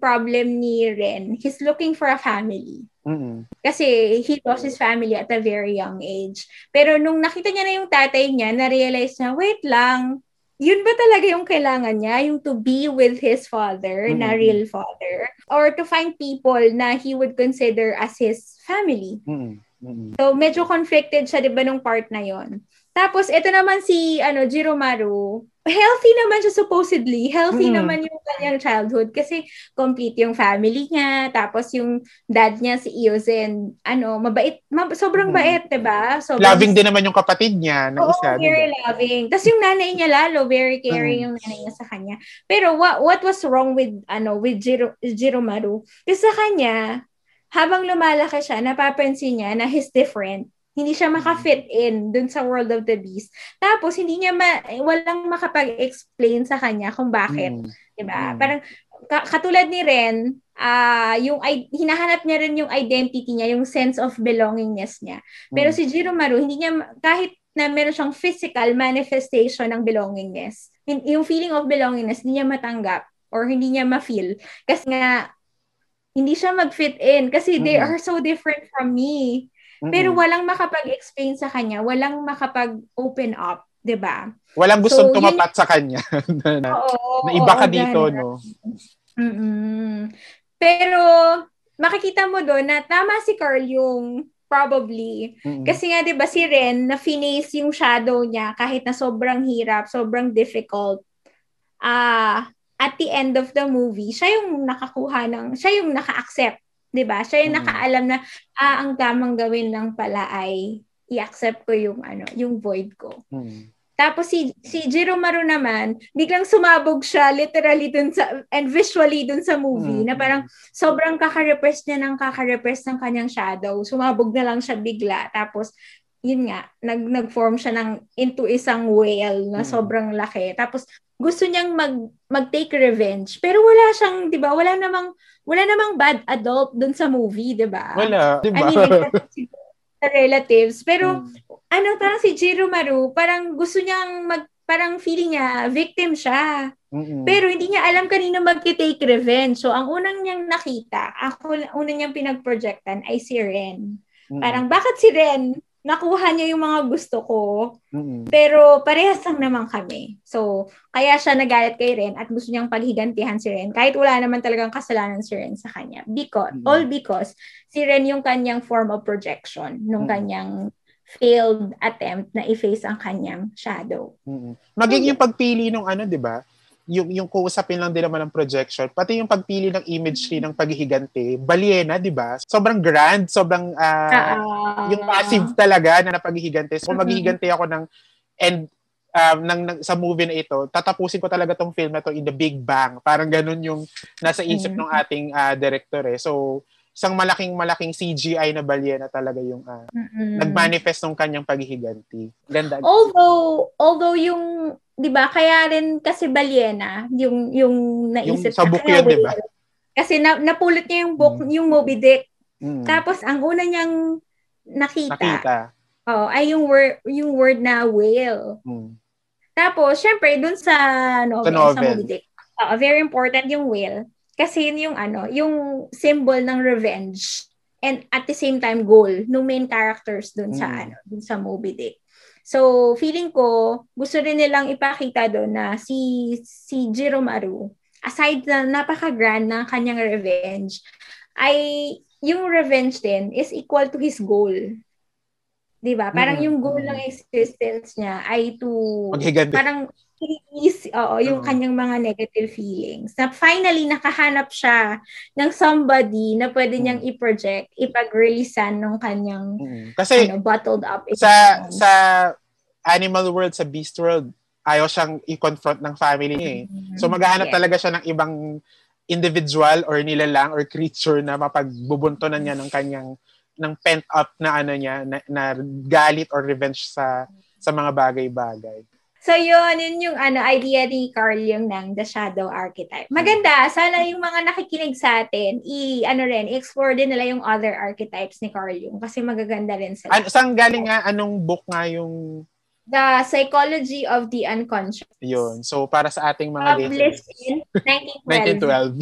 problem ni Ren, he's looking for a family. Mm-hmm. Kasi he lost his family at a very young age. Pero nung nakita niya na yung tatay niya, na-realize na, wait lang, yun ba talaga yung kailangan niya? Yung to be with his father, mm-hmm. na real father? Or to find people na he would consider as his family? Mm-hmm. So, medyo conflicted siya, di ba, nung part na yon. Tapos, ito naman si ano, Jiromaru. Healthy naman siya, supposedly. Healthy mm-hmm. naman yung kanyang childhood kasi complete yung family niya. Tapos, yung dad niya, si Iōzen, ano, mabait. Mab- sobrang mm-hmm. bait, diba? Sobrang loving din naman yung kapatid niya. Na oo, isa, very diba? Loving. Tapos, yung nanay niya lalo, very caring mm-hmm. yung nanay niya sa kanya. Pero, what, what was wrong with, ano, with Jiro, Jiromaru? Kasi sa kanya, habang lumalaki siya, napapansin niya na he's different. Hindi siya maka-fit in dun sa world of the beast. Tapos, hindi niya, ma- walang makapag-explain sa kanya kung bakit. Mm. Diba? Mm. Parang, ka- katulad ni Ren, uh, yung i- hinahanap niya rin yung identity niya, yung sense of belongingness niya. Pero mm. si Jiromaru, hindi niya, kahit na meron siyang physical manifestation ng belongingness, yung feeling of belongingness, hindi niya matanggap or hindi niya ma-feel. Kasi nga, hindi siya mag-fit in kasi mm. they are so different from me. Pero mm-hmm. walang makapag-explain sa kanya, walang makapag-open up, 'di ba? Walang gustong so, tumapat yun, sa kanya. na, oo, na iba ka oo, dito, gana. No. Mm-mm. Pero makikita mo doon na tama si Carl Jung probably. Mm-mm. Kasi nga 'di ba si Ren na finesse yung shadow niya kahit na sobrang hirap, sobrang difficult. Ah, uh, at the end of the movie, siya yung nakakuha ng, siya yung naka-accept, 'di ba? Siya yung mm-hmm. nakaalam na ah, ang tamang gawin lang pala ay i-accept ko yung ano, yung void ko. Mm-hmm. Tapos si si Jiromaru naman, biglang sumabog siya literally dun sa and visually dun sa movie mm-hmm. na parang sobrang kaka-repress niya ng kaka-repress ng kanyang shadow. Sumabog na lang siya bigla. Tapos yun nga, nag nag-form siya ng into isang whale na sobrang laki. Tapos gusto niyang mag mag-take revenge, pero wala siyang, 'di ba? Wala namang wala namang bad adult doon sa movie, 'di ba? Wala, 'di ba? I mean, relatives, pero hmm. ano, parang si Jiromaru, parang gusto niyang mag parang feeling niya victim siya. Mm-mm. Pero hindi niya alam kanino mag-take revenge. So ang unang niyang nakita, ako unang niyang pinag-projectan ay si Ren. Mm-mm. Parang bakit si Ren? Nakuha niya yung mga gusto ko. Mm-hmm. Pero parehas lang naman kami. So, kaya siya nagalit kay Ren at gusto niyang paghigantihan si Ren. Kahit wala naman talagang kasalanan si Ren sa kanya. Because, mm-hmm. all because, si Ren yung kanyang form of projection. Nung mm-hmm. kanyang failed attempt na i-face ang kanyang shadow. Mm-hmm. Maging yung pagpili nung ano, di ba? Yung, yung kuusapin lang din naman ng projection, pati yung pagpili ng imagery ng paghihigante, balyena, di ba? Sobrang grand, sobrang, uh, uh, yung passive talaga na napaghihigante. So, kung maghihigante ako ng, and, um, ng, ng, sa movie na ito, tatapusin ko talaga tong film na to in the big bang. Parang ganun yung nasa isip ng ating uh, director eh. So, isang malaking-malaking C G I na balyena talaga yung uh, nag-manifest ng kanyang paghihiganti. Ganda. Although, although yung, 'di ba? Kaya rin kasi balyena yung yung naisip yung sa book yun, 'di ba? Kasi na, napulot niya yung book, mm. yung Moby Dick. Mm. Tapos ang una niyang nakita. nakita. Oh, ay yung word yung word na whale. Mm. Tapos syempre doon sa novel, novel. sa Moby Dick. Oh, very important yung whale kasi yun yung ano, yung symbol ng revenge and at the same time goal ng main characters doon mm. sa ano, doon sa Moby Dick. So, feeling ko, gusto rin nilang ipakita doon na si, si Jiromaru, aside na napaka-grand ng kanyang revenge, ay yung revenge din is equal to his goal. Diba? Parang mm-hmm. yung goal ng existence niya ay to... Maghigan. Parang release oo, yung uh-huh. kanyang mga negative feelings. Na finally, nakahanap siya ng somebody na pwede niyang mm-hmm. i-project, ipag-releasean ng kanyang mm-hmm. kasi ano, bottled up. Sa ito. Sa animal world, sa beast world, ayaw siyang i-confront ng family niya eh. Mm-hmm. So maghahanap yeah. talaga siya ng ibang individual or nilalang or creature na mapagbubuntunan niya ng kanyang ng pent-up na ano niya na, na galit or revenge sa sa mga bagay-bagay. So yun, yun yung ano, idea ni Carl Jung ng The Shadow Archetype. Maganda, sana yung mga nakikinig sa atin, i, ano rin, explore din nila yung other archetypes ni Carl Jung kasi magaganda rin sila. An- saan galing nga, anong book nga yung... The Psychology of the Unconscious. Yun, so para sa ating mga... Published in nineteen twelve. nineteen twelve.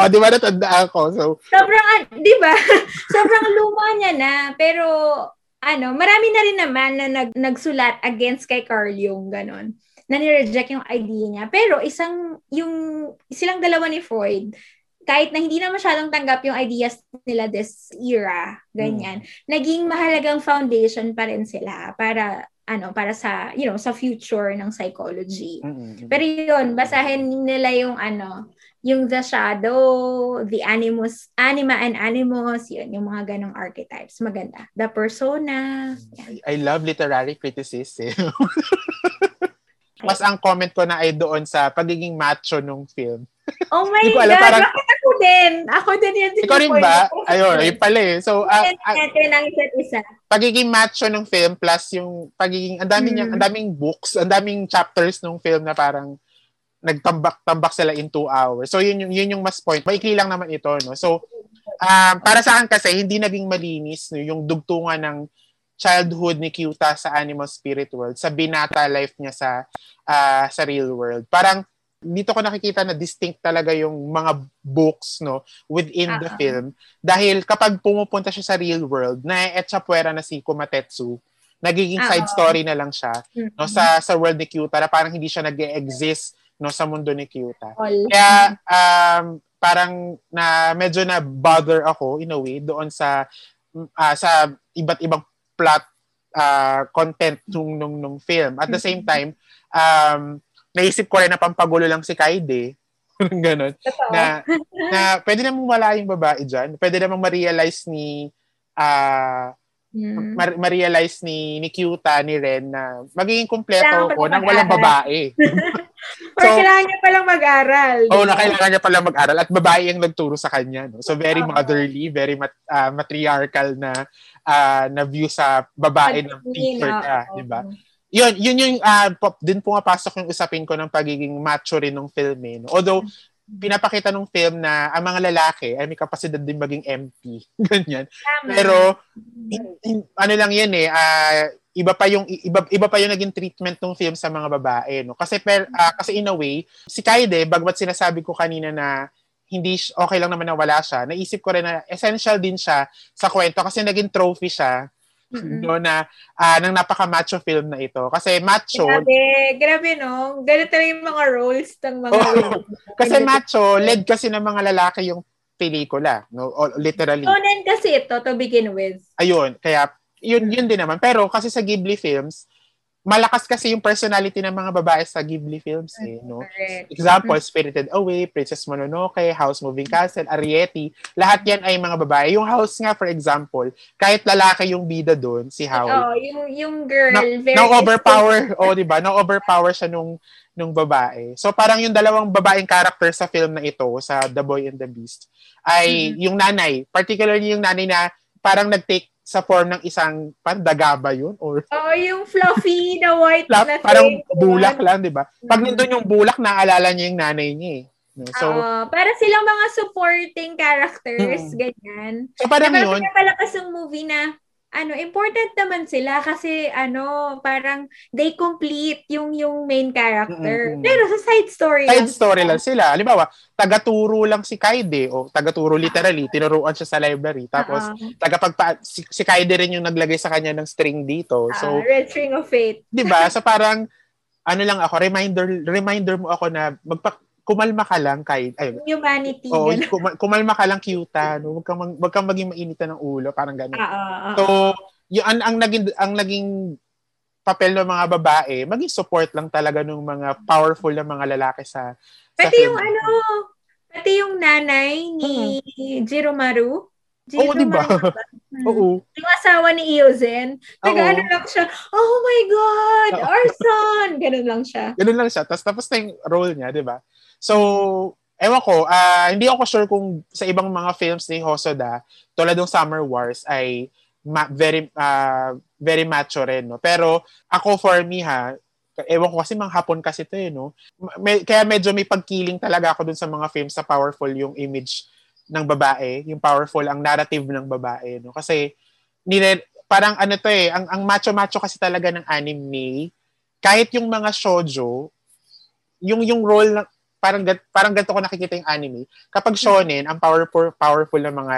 O, di ba natandaan ko? So... Sobrang, di ba? Sobrang luma niya na, pero... Ano, marami na rin naman na nag, nagsulat against kay Carl Jung, ganun, na nireject yung idea niya. Pero isang, yung, silang dalawa ni Freud, kahit na hindi na masyadong tanggap yung ideas nila this era, ganyan, mm. naging mahalagang foundation pa rin sila para, ano, para sa, you know, sa future ng psychology. Mm-hmm. Pero yun, basahin nila yung, ano, yung The Shadow, the animus, anima and animus, yun, yung mga ganong archetypes. Maganda. The persona. Yeah. I love literary criticism. Mas ang comment ko na ay doon sa pagiging macho nung film. Oh my God! Alam, parang, ako din! Ako din yun. Ikaw rin ba? Ayun, yun pala eh. So, uh, uh, pagiging macho nung film plus yung pagiging, ang daming, hmm. ang daming books, ang daming chapters nung film na parang nagtambak-tambak sila in two hours. So, yun yung, yun yung mas point. Maikli lang naman ito, no? So, um, para sa akin kasi, hindi naging malinis no, yung dugtungan ng childhood ni Kyūta sa animal spirit world, sa binata life niya sa, uh, sa real world. Parang, dito ko nakikita na distinct talaga yung mga books, no, within uh-huh. the film. Dahil kapag pumupunta siya sa real world, na-etchapwera na si Kumatetsu. Nagiging uh-huh. side story na lang siya, no, sa sa world ni Kyūta, na parang hindi siya nag-e-exist, no, sa mundo ni Kyūta. Kaya um, parang na medyo na bother ako in a way doon sa uh, sa iba't ibang plot uh, content nung, nung nung film. At the same time, um naisip ko rin na pampagulo lang si Kaede. Ganon. Na, na pwede namang wala yung babae dyan. Pwede namang ma-realize ni uh, mm. ma- ma-realize ni, ni Kyūta, ni Ren na magiging kompleto ko nang walang babae. So, or kailangan niya palang mag-aral. Oo, oh, na kailangan niya palang mag-aral. At babae ang nagturo sa kanya. No? So very uh-huh. motherly, very mat- uh, matriarchal na uh, na view sa babae Pag- ng teacher na, uh, di ba? Yun, yun yung, uh, din po nga pasok yung usapin ko ng pagiging macho rin ng film eh. No? Although, pinapakita ng film na ang mga lalaki ay may kapasidad din maging M P. Ganyan. Tama. Pero, in, in, ano lang yan eh, uh, iba pa yung, iba, iba pa yung naging treatment ng film sa mga babae. No? Kasi, per, uh, kasi in a way, si Kaede, bagmat sinasabi ko kanina na hindi okay lang naman na wala siya, naisip ko rin na essential din siya sa kwento kasi naging trophy siya. Mm-hmm. No, na uh, ng napaka-macho film na ito. Kasi macho... Grabe, grabe no. Ganito na yung mga roles ng mga... Oh, kasi macho, led kasi ng mga lalaki yung pelikula. No? Literally. Shonen kasi ito to begin with. Ayun, kaya yun, yun din naman. Pero kasi sa Ghibli films, malakas kasi yung personality ng mga babae sa Ghibli films. Eh, no? Example, Spirited Away, Princess Mononoke, House Moving Castle, Arrietty. Lahat yan ay mga babae. Yung House nga, for example, kahit lalaki yung bida doon, si House. Oh, yung, yung girl. Na, very na-overpower. O, oh, diba? Na-overpower siya nung, nung babae. So, parang yung dalawang babaeng character sa film na ito, sa The Boy and the Beast, ay mm-hmm. yung nanay. Particularly yung nanay na parang nag-take sa form ng isang pandagaba yun or oh yung fluffy na white na parang bulak lang, di ba? Pag nandun yung bulak, naalala niya yung nanay niya eh. So uh, para silang mga supporting characters mm. ganyan. So parang diba, yun palakas yung movie na ano important naman sila kasi ano parang they complete yung yung main character. Mm-hmm. Pero sa side story side lang story lang sila. Halimbawa, tagaturo lang si Kaede o tagaturo literally, tinuruan siya sa library. Tapos uh-huh. tagapagpa si, si Kaede rin yung naglagay sa kanya ng string dito. So uh, red string of fate. 'Di ba? So parang ano lang ako, reminder reminder mo ako na magpa kumalma ka lang kahit ay, humanity. Oo, kumal, kumalma ka lang Kyūta, no. Wag kang mag, wag kang maging mainitan ng ulo, parang ganun. Uh-huh. So, yung ang, ang naging ang naging papel ng mga babae, maging support lang talaga ng mga powerful na mga lalaki sa Pati sa yung film. ano, pati yung nanay ni hmm. Jiromaru. Jiromaru. Oo, diba? Hmm. Oo. Yung asawa ni Iōzen. Nag-ano lang siya, oh my God, uh-oh. Our son! Ganun lang siya. Ganun lang siya. Tapos tapos na yung role niya, di ba? So, ewan ko, uh, hindi ako sure kung sa ibang mga films ni Hosoda, tulad ng Summer Wars, ay ma- very uh, very macho rin. No? Pero ako for me ha, ewan ko kasi mga Hapon kasi ito eh, no? May, kaya medyo may pagkiling talaga ako dun sa mga films sa powerful yung image ng babae, yung powerful ang narrative ng babae. No? Kasi nire, parang ano to eh, ang, ang macho-macho kasi talaga ng anime, kahit yung mga shoujo, yung, yung role ng parang parang ganito ko nakikita yung anime. Kapag shonen, ang powerful powerful ng mga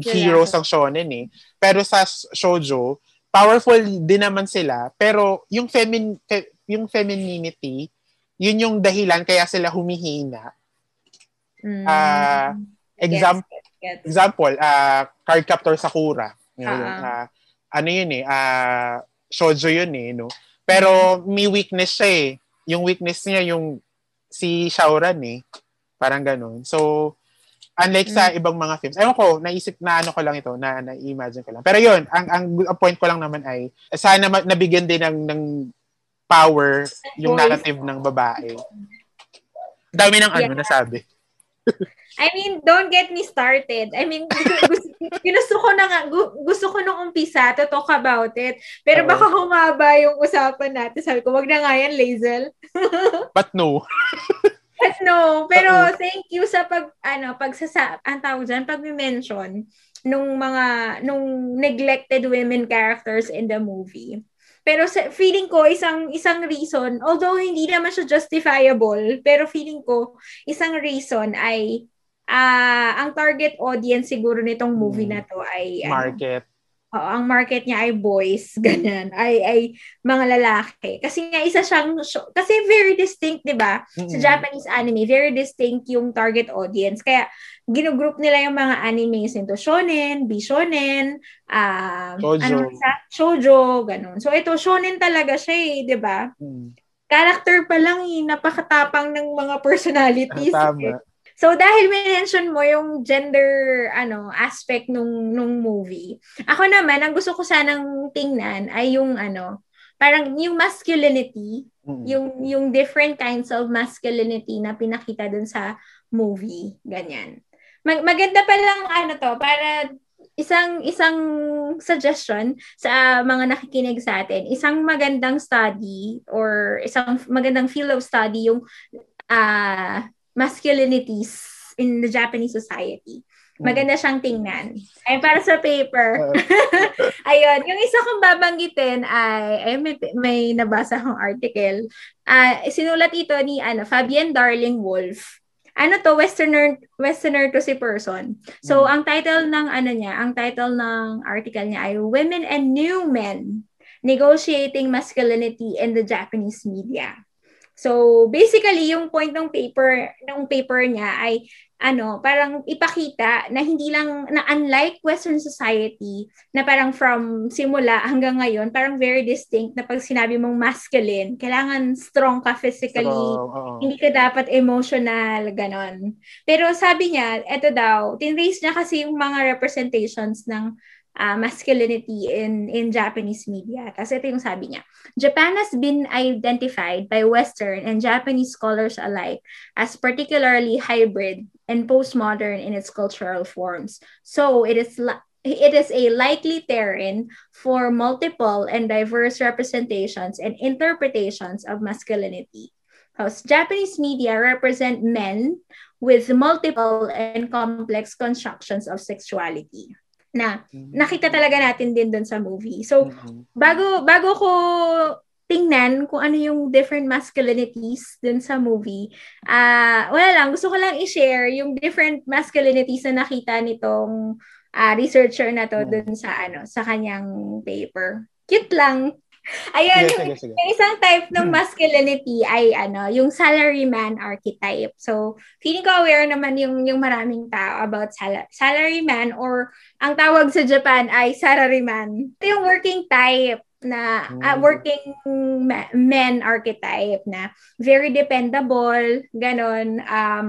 heroes ang shonen eh. Pero sa shoujo, powerful din naman sila, pero yung femin yung femininity, yun yung dahilan kaya sila humihina. Mm. Uh, example, yes, yes. example, uh, Cardcaptor Sakura. Yun, uh, ano yun eh, uh, shoujo yun eh, no. Pero may weakness siya eh. Yung weakness niya yung si Shaoran eh. Parang ganun. So, unlike sa mm. ibang mga films. Ewan ko, naisip na ano ko lang ito, na na-imagine ko lang. Pero yun, ang ang point ko lang naman ay, sana nabigyan din ng, ng power yung narrative ng babae. Dami ng ano yeah. nasabi. I mean, don't get me started. I mean, gusto, gusto ko na nga, gusto ko nung umpisa to talk about it. Pero okay. baka humaba yung usapan natin. Sabi ko, wag na nga yan, Lazel. But no. But no. Pero Uh-oh. thank you sa pag, ano, pagsasa, ang tawag dyan, pag-mention nung mga, nung neglected women characters in the movie. Pero sa, feeling ko, isang isang reason, although hindi naman siya justifiable, pero feeling ko, isang reason ay uh, ang target audience siguro nitong movie na to ay... Market. Ano, oh, ang market niya ay boys, ganyan. Ay, ay mga lalaki. Kasi nga isa siyang... Kasi very distinct, di ba? Mm-hmm. Sa Japanese anime, very distinct yung target audience. Kaya ginugroup nila yung mga animes into shonen, bishōnen, uh, ano sa shoujo, ganun. So ito, shonen talaga siya eh, di ba? Mm. Character pa lang eh, napakatapang ng mga personalities. Tama. So dahil mention mo yung gender ano aspect nung nung movie. Ako naman ang gusto ko sanang tingnan ay yung ano, parang yung masculinity, mm-hmm. yung yung different kinds of masculinity na pinakita dun sa movie, ganyan. Mag- maganda pa lang ano to para isang isang suggestion sa uh, mga nakikinig sa atin. Isang magandang study or isang magandang field of study yung ah uh, masculinities in the Japanese society. Maganda siyang tingnan. Ay, para sa paper. Ayun. Yung isa kong babanggitin ay, ay may, may nabasa akong article. Uh, sinulat ito ni ano, Fabienne Darling Wolf. Ano to? Westerner, Westerner to si person. So, mm. ang title ng ano niya, ang title ng article niya ay Women and New Men, Negotiating Masculinity in the Japanese Media. So basically yung point ng paper ng paper niya ay ano parang ipakita na hindi lang na unlike Western society na parang from simula hanggang ngayon parang very distinct na pag sinabi mong masculine kailangan strong ka physically, strong, hindi ka dapat emotional ganon. Pero sabi niya eto daw tinrace niya kasi yung mga representations ng Uh, masculinity in, in Japanese media. Kasi ito yung sabi niya. Japan has been identified by Western and Japanese scholars alike as particularly hybrid and postmodern in its cultural forms. So it is li- it is a likely terrain for multiple and diverse representations and interpretations of masculinity. Because Japanese media represent men with multiple and complex constructions of sexuality. Na nakita talaga natin din doon sa movie. So, bago bago ko tingnan kung ano yung different masculinities doon sa movie, ah, uh, wala lang, gusto ko lang i-share yung different masculinities na nakita nitong uh, researcher na to doon sa ano, sa kanyang paper. Cute lang. Ayun, sige, sige, sige. Yung isang type ng masculinity ay ano, yung salaryman archetype. So, feeling ko aware naman yung yung maraming tao about sal- salaryman or ang tawag sa Japan ay salaryman. Ito yung working type na uh, working ma- men archetype na very dependable, ganon. Um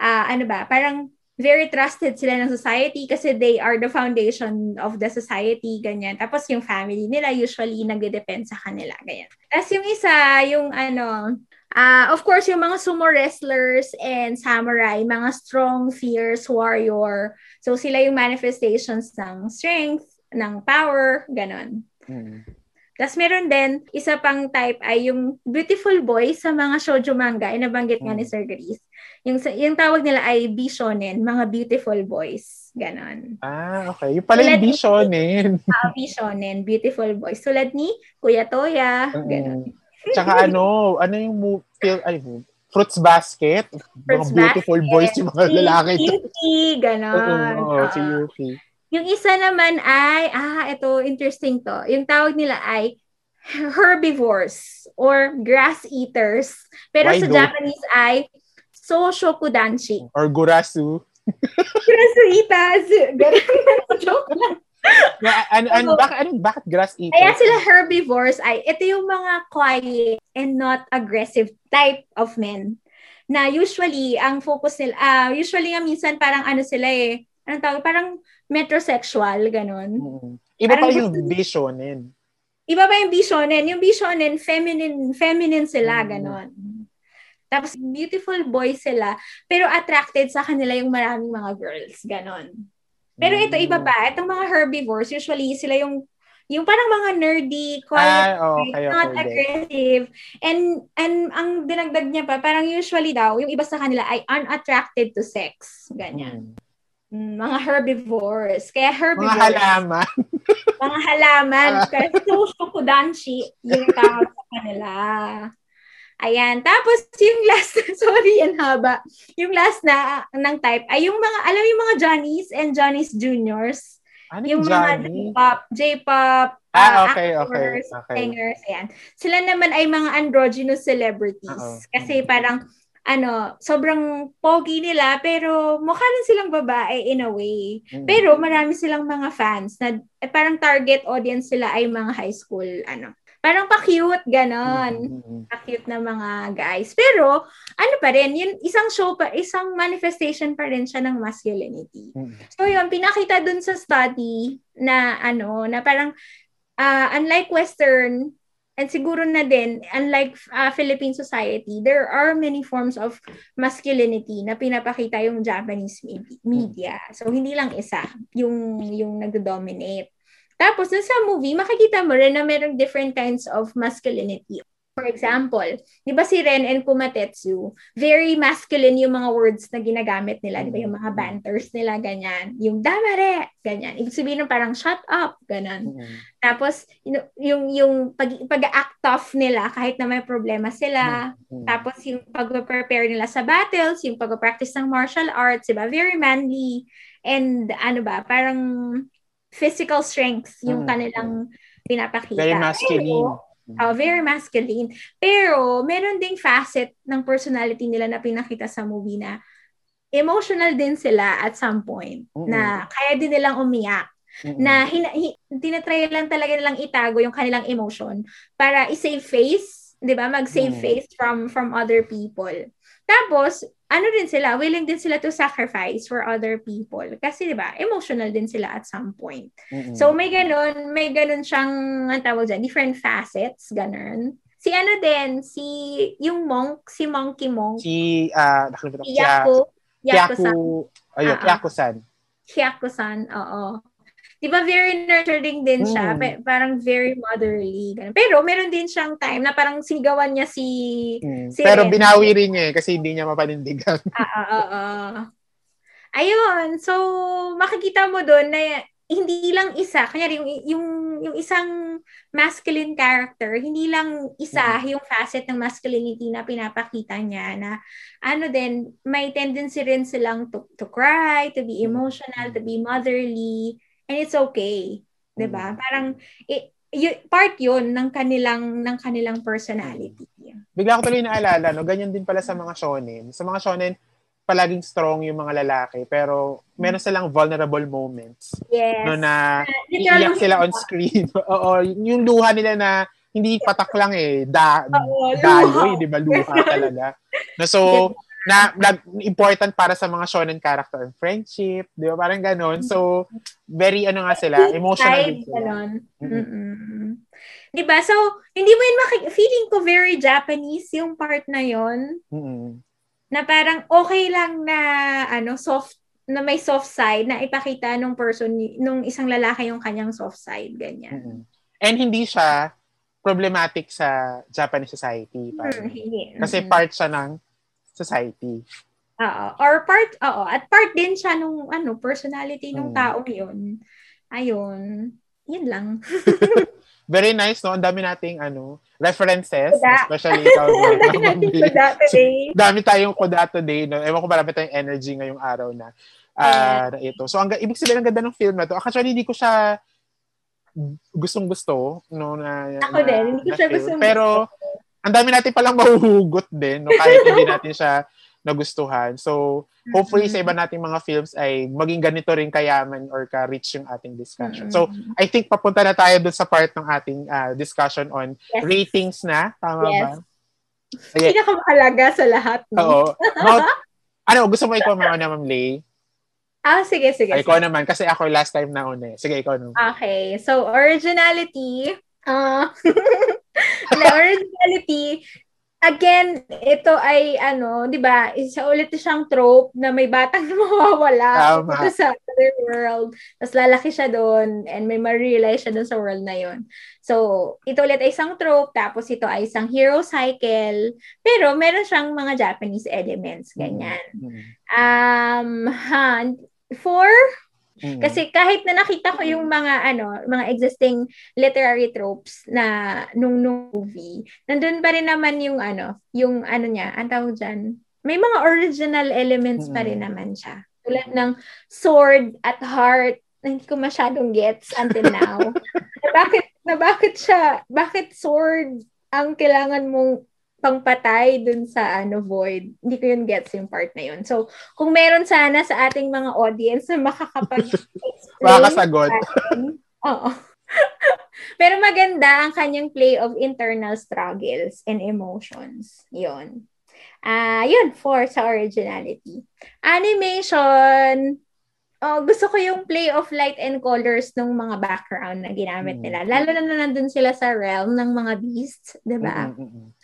uh, ano ba? Parang very trusted sila ng society kasi they are the foundation of the society, ganyan. Tapos yung family nila usually nagde-depend sa kanila, ganyan. Tapos yung isa, yung ano, uh, of course, yung mga sumo wrestlers and samurai, mga strong, fierce, warrior. So sila yung manifestations ng strength, ng power, ganon. Mm. Tapos meron din, isa pang type ay yung beautiful boys sa mga shoujo manga, nabanggit nga ni Sir Grace. Yung, yung tawag nila ay Bishōnen, mga beautiful boys. Ganon. Ah, okay. Yung pala tulad yung Bishōnen. Ah, Bishōnen, beautiful boys. Tulad ni Kuya Toya. Mm-hmm. Ganon. Tsaka ano, ano yung move, ay, Fruits Basket. Fruits mga beautiful basket. Boys yung mga lalaki. Si Yuki, ganon. Oo, si Yuki. Yung isa naman ay, ah, ito, interesting to. Yung tawag nila ay herbivores or grass eaters. Pero Why sa do? Japanese ay so shokudanshi. Or gurasu. Gurasu eaters. Joke lang. An- an- so, bak- an- bakit grass eaters? Kaya sila herbivores ay, ito yung mga quiet and not aggressive type of men. Na usually, ang focus nila, uh, usually nga minsan parang ano sila eh, anong tawag? Parang metrosexual, ganun. Mm-hmm. Iba parang pa yung Bishōnen. Iba pa yung Bishōnen. Yung Bishōnen, feminine feminine sila, mm-hmm. ganun. Tapos, beautiful boys sila, pero attracted sa kanila yung maraming mga girls, ganun. Pero ito, mm-hmm. iba pa. Itong mga herbivores, usually sila yung yung parang mga nerdy, quiet, ah, okay, not okay, aggressive. And and ang dinagdag niya pa, parang usually daw, yung iba sa kanila ay unattracted to sex. Ganyan. Mm-hmm. mga herbivores. Kaya herbivores. Mga halaman. mga halaman. Kaya so, shokudanshi, yung tawag sa kanila. Ayan. Tapos, yung last, sorry, ang haba. Yung last na, ng type, ay yung mga, alam yung mga Johnnies and Johnnies Juniors. Ano yung Johnny? Mga J-pop, J-pop, ah, uh, okay, actors, okay, okay. singers, ayan. Sila naman ay mga androgynous celebrities. Uh-oh. Kasi parang, ano, sobrang pogi nila, pero mukha rin silang babae in a way. Mm-hmm. Pero marami silang mga fans na eh, parang target audience sila ay mga high school, ano. Parang pa-cute, ganon. Pa-cute na mga guys. Pero, ano pa rin, yun, isang show pa, isang manifestation pa rin siya ng masculinity. So, yun, pinakita dun sa study na, ano, na parang, uh, unlike Western, and siguro na din, unlike uh, Philippine society, there are many forms of masculinity na pinapakita yung Japanese media. So, hindi lang isa yung, yung nag-dominate. Tapos, dun sa movie, makikita mo rin na merong different kinds of masculinity. For example, di ba si Ren and Kumatetsu, very masculine yung mga words na ginagamit nila. Di ba yung mga banters nila, ganyan. Yung damare, ganyan. Ibig sabihin ng parang shut up, ganyan. Mm-hmm. Tapos, yung, yung pag, pag-act off nila kahit na may problema sila. Mm-hmm. Tapos, yung pag-prepare nila sa battles, yung pag-practice ng martial arts, di ba? Very manly. And ano ba, parang physical strength yung kanilang pinapakita. Very masculine. Pero, oh, very masculine. Pero, meron ding facet ng personality nila na pinakita sa movie na emotional din sila at some point. Mm-hmm. Na kaya din nilang umiyak. Mm-hmm. Na hin- hin- tinatry lang talaga nilang itago yung kanilang emotion para i-save face, di ba? Mag-save mm-hmm. face from from other people. Tapos, ano din sila, willing din sila to sacrifice for other people. Kasi, di ba, emotional din sila at some point. Mm-hmm. So, may ganun, may ganun siyang, ang tawag dyan, different facets, ganun. Si ano din, si, yung monk, si Monkey Monk. Si, ah, uh, si Yaku. Hiyakusan. Ayun, Hiyakusan. Hiyakusan, oo. Di ba, very nurturing din siya. Mm. Parang very motherly. Ganun. Pero, meron din siyang time na parang sigawan niya si... Mm. si Pero, Ren. Binawi rin niya eh, kasi hindi niya mapanindigan. Oo, oo, ayun. So, makikita mo doon na hindi lang isa. Kanya yung, yung, yung isang masculine character, hindi lang isa mm. yung facet ng masculinity na pinapakita niya na ano din, may tendency rin silang to, to cry, to be emotional, to be motherly. And it's okay, 'di ba? Parang it, y- part 'yun ng kanilang ng kanilang personality. Bigla ko tuloy naalala, no, ganyan din pala sa mga shonen. Sa mga shonen, palaging strong yung mga lalaki, pero meron silang vulnerable moments. Yes. No, na iiyak sila on screen. Oo, yung luha nila na hindi patak lang eh, da, oh, dayoy, 'di ba? Luha talaga. No, so na, na important para sa mga shonen character and friendship, di ba? Parang ganun. So, very ano nga sila, emotional din sila. Mm-hmm. Di ba? So, hindi mo yun maki- feeling ko very Japanese yung part na yun. Mm-hmm. Na parang okay lang na ano soft, na may soft side na ipakita nung person, nung isang lalaki yung kanyang soft side, ganyan. Mm-hmm. And hindi siya problematic sa Japanese society. Mm-hmm. Kasi part siya ng society. Oo. Or part, oo. At part din siya nung, ano, personality nung mm. taong yun. Ayun. Yun lang. Very nice, no? Ang dami nating, ano, references. Kuda. Especially ikaw. Ang dami nating kuda today. So, dami tayong kuda today, no? Ewan ko, marami tayong energy ngayong araw na. Uh, yeah. Ito. So, ang, ibig sabihin, ang ganda ng film na to. Actually, hindi ko siya gustong-gusto, no? Na, Ako na, din. Hindi ko siya gustong-gusto. Pero, ang dami natin palang mahuhugot din, no? Kahit hindi natin siya nagustuhan. So, hopefully sa iba nating mga films ay maging ganito rin kayaman or ka-rich yung ating discussion. So, I think papunta na tayo dun sa part ng ating uh, discussion on yes. ratings na. Tama yes. ba? Okay. Pinakamahalaga sa lahat. Oo. Now, ano, gusto mo ikaw mauna, Ma'am Lay? Ah, sige, sige. Ay, ikaw sige. Naman, kasi ako last time na una. Sige, ikaw naman. Okay. So, originality. Ah... Uh... The originality, again, ito ay, ano, di ba, isa ulit siyang trope na may batang mawawala dito sa other world. Tapos lalaki siya doon and may ma-realize siya doon sa world na yon. So, ito ulit ay isang trope, tapos ito ay isang hero cycle. Pero, meron siyang mga Japanese elements, ganyan. Um, ha, Four? Mm. Kasi kahit na nakita ko yung mga ano, mga existing literary tropes na nung, nung movie, nandun pa rin naman yung ano, yung ano niya, ang tawag dyan, may mga original elements mm. pa rin naman siya. Tulad ng sword at heart, na hindi ko masyadong gets until now. na bakit na bakit siya, bakit sword ang kailangan mong pangpatay dun sa ano void. Hindi ko yun gets yung part na yun. So, kung meron sana sa ating mga audience na makakapag-explain. Makakasagot. Oo. Pero maganda ang kanyang play of internal struggles and emotions. Yun. Ah, uh, yun. For sa originality. Animation. Oh, gusto ko yung play of light and colors ng mga background na ginamit nila. Lalo na nandun sila sa realm ng mga beasts, diba?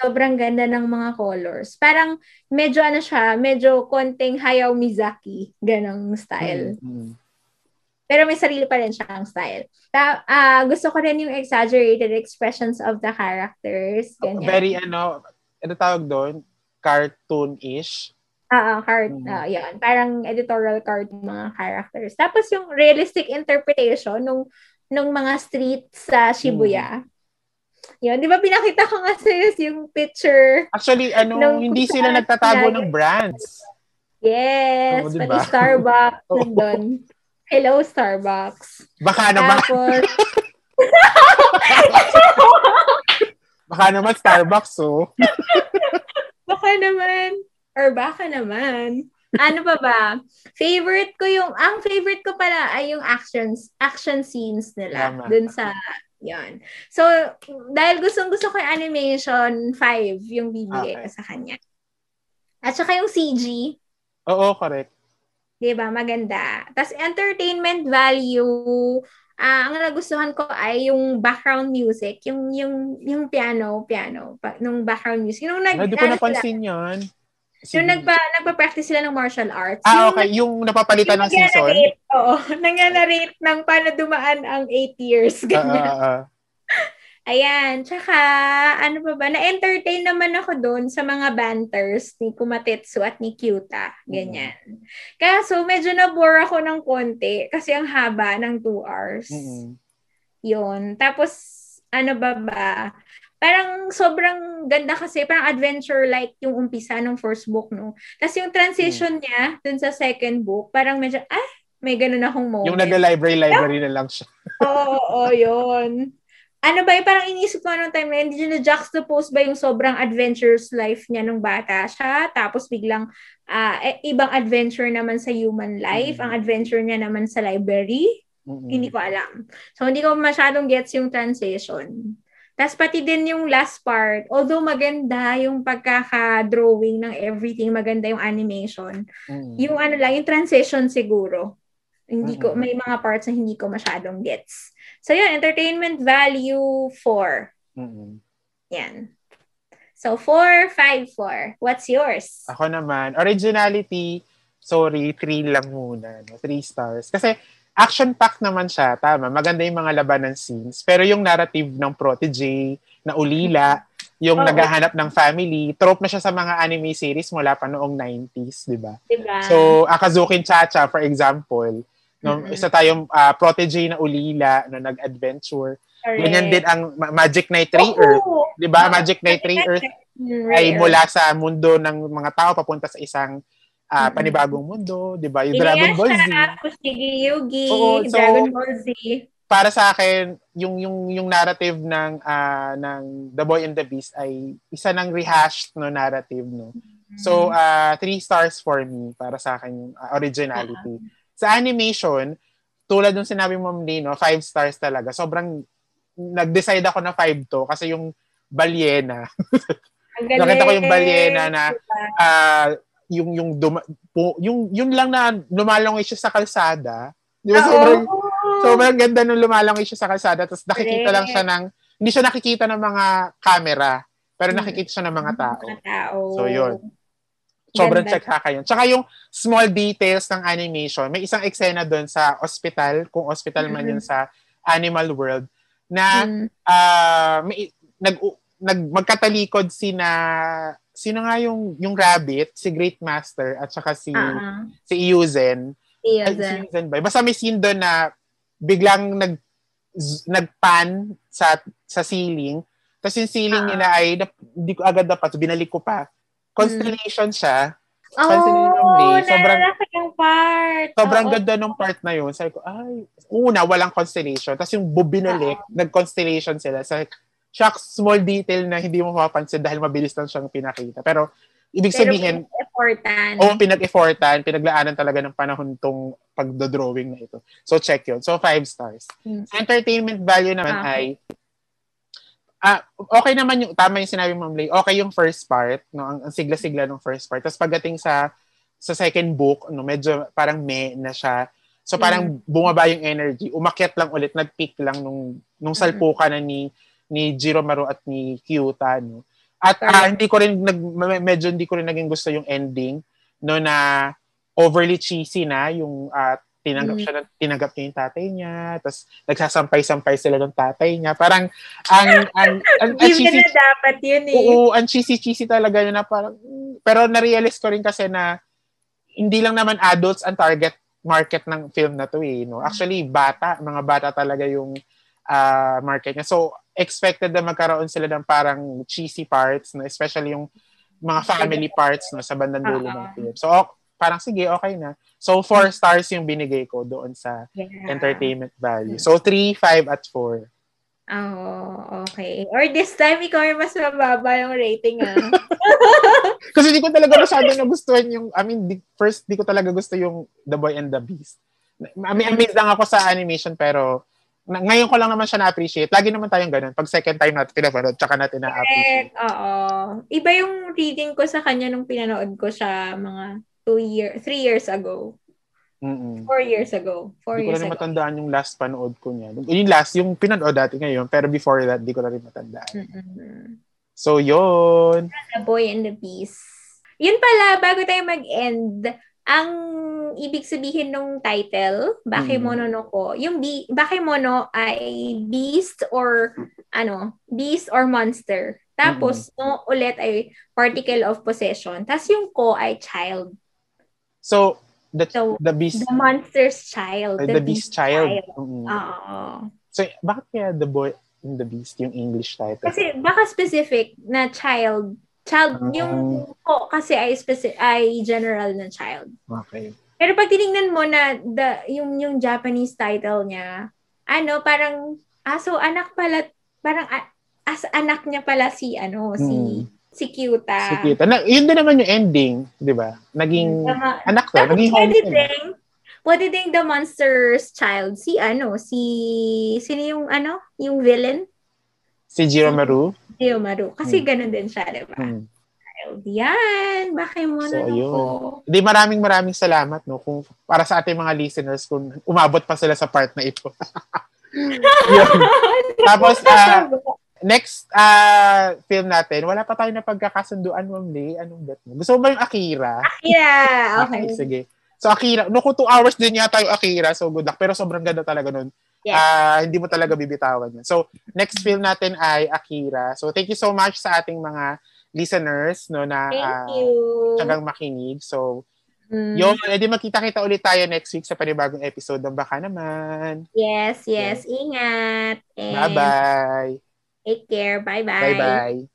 Sobrang ganda ng mga colors. Parang medyo ano siya, medyo konting Hayao Miyazaki, ganong style. Pero may sarili pa rin siyang style. Ta- uh, gusto ko rin yung exaggerated expressions of the characters. Ganyan. Very ano, ano tawag doon? Cartoon-ish. Ah, uh, card, uh, yun. Parang editorial card ng mga characters. Tapos yung realistic interpretation nung nung mga streets sa Shibuya. Mm. Yun, 'di ba pinakita ko nga sa'yo yung picture. Actually, ano, hindi sila nagtatago ng brands. Yes, oh, diba? Pati Starbucks nandun. Hello Starbucks. Baka naman. Tapos Baka naman Starbucks, oh. Baka naman. Or baka naman. Ano pa ba? Favorite ko yung, ang favorite ko pala ay yung actions, action scenes nila. Lama. Dun sa, yon. So, dahil gustong gusto ko yung animation, five, yung bibigay okay. ko sa kanya. At saka yung C G. Oo, correct. Diba? Maganda. Tapos entertainment value, uh, ang nagustuhan ko ay yung background music, yung yung yung piano, piano, pa, nung background music. Nung nag- Hindi ko napansin yun. So, yung nagpa, nagpa-practice sila ng martial arts. Ah, okay. Yung napapalitan yung ng season? Oo. Nangyana-rate ng paano dumaan ang eight years. Ganyan. Uh, uh, uh. Ayan. Tsaka, ano pa ba? Na-entertain naman ako doon sa mga banters ni Kumatetsu at ni Kyūta. Ganyan. Mm-hmm. Kaso, medyo nabore ako ng konti kasi ang haba ng two hours. Mm-hmm. Yun. Tapos, ano ba ba? Parang sobrang ganda kasi, parang adventure-like yung umpisa ng first book, no? Tapos yung transition niya dun sa second book, parang medyo, ah, may ganun akong moment. Yung nag-library-library na lang siya. Oo, oo, yun. Ano ba, parang inisip ko anong time na, hindi siya na-juxtapose ba yung sobrang adventurous life niya nung bata siya, tapos biglang uh, ibang adventure naman sa human life, mm-hmm. ang adventure niya naman sa library, mm-hmm. hindi ko alam. So, hindi ko masyadong gets yung transition. Tapos pati din yung last part, although maganda yung pagkaka-drawing ng everything, maganda yung animation. Mm-hmm. Yung ano lang, yung transition siguro. Hindi ko, may mga parts na hindi ko masyadong gets. So yun, entertainment value, four. Mm-hmm. Yan. So four, five, four. What's yours? Ako naman, originality, sorry, three lang muna. No? Three stars. Kasi, action-packed naman siya, tama. Maganda yung mga labanan scenes. Pero yung narrative ng protege, na ulila, yung oh, naghahanap ng family, trope na siya sa mga anime series mula pa noong nineties, di ba? Diba? So, Akazukin Chacha, for example, no, mm-hmm. isa tayong uh, protege na ulila, no, nag-adventure. Correct. Ganyan din ang Magic Knight Ray Earth. Oh, di ba? Magic Knight Ray Earth ay mula sa mundo ng mga tao papunta sa isang Ah, uh, panibagong mundo, 'di ba? Yung Dragon Ball Z. Oo, so, Dragon Ball Z. Para sa akin, yung yung yung narrative ng uh, ng The Boy and the Beast ay isa ng rehashed no narrative no. So, uh three stars for me para sa akin yung uh, originality. Uh-huh. Sa animation, tulad ng sinabi mo Ma'am Lino, five stars talaga. Sobrang nag-decide ako na five to kasi yung balyena. Nakita ko yung balyena na uh, yung yung duma, po, yung yun lang na lumalangoy siya sa kalsada. Di ba? Sobrang, sobrang ganda nung lumalangoy siya sa kalsada tapos nakikita lang siya ng hindi siya nakikita ng mga camera pero nakikita siya ng mga tao. So yun. Sobrang check ha kayo. Tsaka yung small details ng animation. May isang eksena doon sa ospital, kung ospital man yun sa Animal World na uh, may, nag nag magkatalikod sina Sino nga yung yung rabbit, si Great Master at saka si uh-huh. si Iōzen Iōzen. Iōzen ba? Basta may scene doon na biglang nag nagpan sa sa ceiling. Tapos yung ceiling uh-huh. nila ay hindi ko agad dapat. So, binalik ko pa. Constellation hmm. siya. Oh, Constellation nalala ko yung part. Sobrang oh, ganda ng part na yun. Sabi ko, ay, una, walang constellation. Tapos yung bubinalik, uh-huh. nag-constellation sila. So, shocks, small detail na hindi mo mapapansin dahil mabilis lang siyang pinakita. Pero, ibig sabihin, pinag-effortan. Oo, oh, pinag-effortan. Pinaglaanan talaga ng panahon tong pagdodrawing na ito. So, check yun. So, five stars. Hmm. Entertainment value naman uh-huh. ay, ah, okay naman yung, tama yung sinabi mo, Blay. Okay yung first part, no? Ang, ang sigla-sigla ng first part. Tapos pagdating sa sa second book, no, medyo parang meh na siya. So, parang mm. bumaba yung energy. Umakyat lang ulit, nag-peak lang nung, nung salpukan na ni ni Jiromaru at ni Kyūta, no. At ah, hindi ko rin nag medyo hindi ko rin naging gusto yung ending, no, na overly cheesy na yung at uh, tinanggap siya ng tinanggap niya yung tatay niya, tapos nagsasampay-sampay sila ng tatay niya. Parang ang ang ang, ang cheesy na dapat yun eh. Oo, ang cheesy-cheesy talaga yun na parang pero na-realize ko rin kasi na hindi lang naman adults ang target market ng film na to eh, no. Actually, bata, mga bata talaga yung uh, market niya. So, expected na magkaroon sila ng parang cheesy parts, no? Especially yung mga family parts, no, sa bandang dulo ng film. So, oh, parang sige, okay na. So, four stars yung binigay ko doon sa yeah. entertainment value. So, three, five, at four. Oh, okay. Or this time, ikaw yung mas mababa yung rating, ah. Kasi di ko talaga masyado nagustuhan yung, I mean, di, first, di ko talaga gusto yung The Boy and the Beast. I mean, amazed lang ako sa animation, pero na, ngayon ko lang naman siya na-appreciate. Lagi naman tayong ganun. Pag second time natin pinapanood, tsaka natin na-appreciate. Oo. Iba yung reading ko sa kanya nung pinanood ko sa mga two years, three years ago. Mm-mm. Four years ago. Four di ko years na rin ago. Matandaan yung last panood ko niya. Yung last, yung pinanood dati ngayon, pero before that, di ko na rin matandaan. Mm-mm. So, yun. The Boy and the Beast. Yun pala, bago tayo mag-end, ang ibig sabihin ng title, Bakemono no Ko. Yung B, Bakemono ay beast or ano, beast or monster. Tapos mm-hmm. no ulit ay particle of possession. Tapos yung ko ay child. So the so, the beast the monster's child, the, the beast, beast child. child. Mm-hmm. Uh-huh. So bakit kaya The Boy and the Beast yung English title? Kasi baka specific na child. Child, yung ko kasi ay specific, ay general na child. Okay. Pero pag tinignan mo na the yung yung Japanese title niya, ano parang aso ah, anak pala, parang ah, as anak niya pala si ano, si hmm. si Kyūta. Si Kyūta. Na, yun din naman yung ending, 'di ba? Naging uh, anak to, naging homie. Pwede ding the monster's child si ano, si sino yung ano, yung villain? Si Jiromaru. Si, Jiromaru. Kasi hmm. ganun din siya, diba? Hmm. Yan! Bakemono so, no Ko. Di, maraming maraming salamat, no? Kung, para sa ating mga listeners, kung umabot pa sila sa part na ito. Tapos, uh, next uh, film natin, wala pa tayo na pagkakasunduan, Ma'am Lee. Anong bet mo? Gusto mo ba yung Akira? Akira! Okay. Okay, sige. So, Akira. No, kung two hours din yata yung Akira. So, good luck. Pero sobrang ganda talaga nun. Yes. Uh, hindi mo talaga bibitawan yun. So, next film natin ay Akira. So, thank you so much sa ating mga listeners, no, na uh, tagang makinig. So, mm. yun, edi magkita-kita ulit tayo next week sa panibagong episode ng Baka Naman. Yes, yes. Yeah. Ingat. And bye-bye. Take care. Bye-bye. Bye-bye.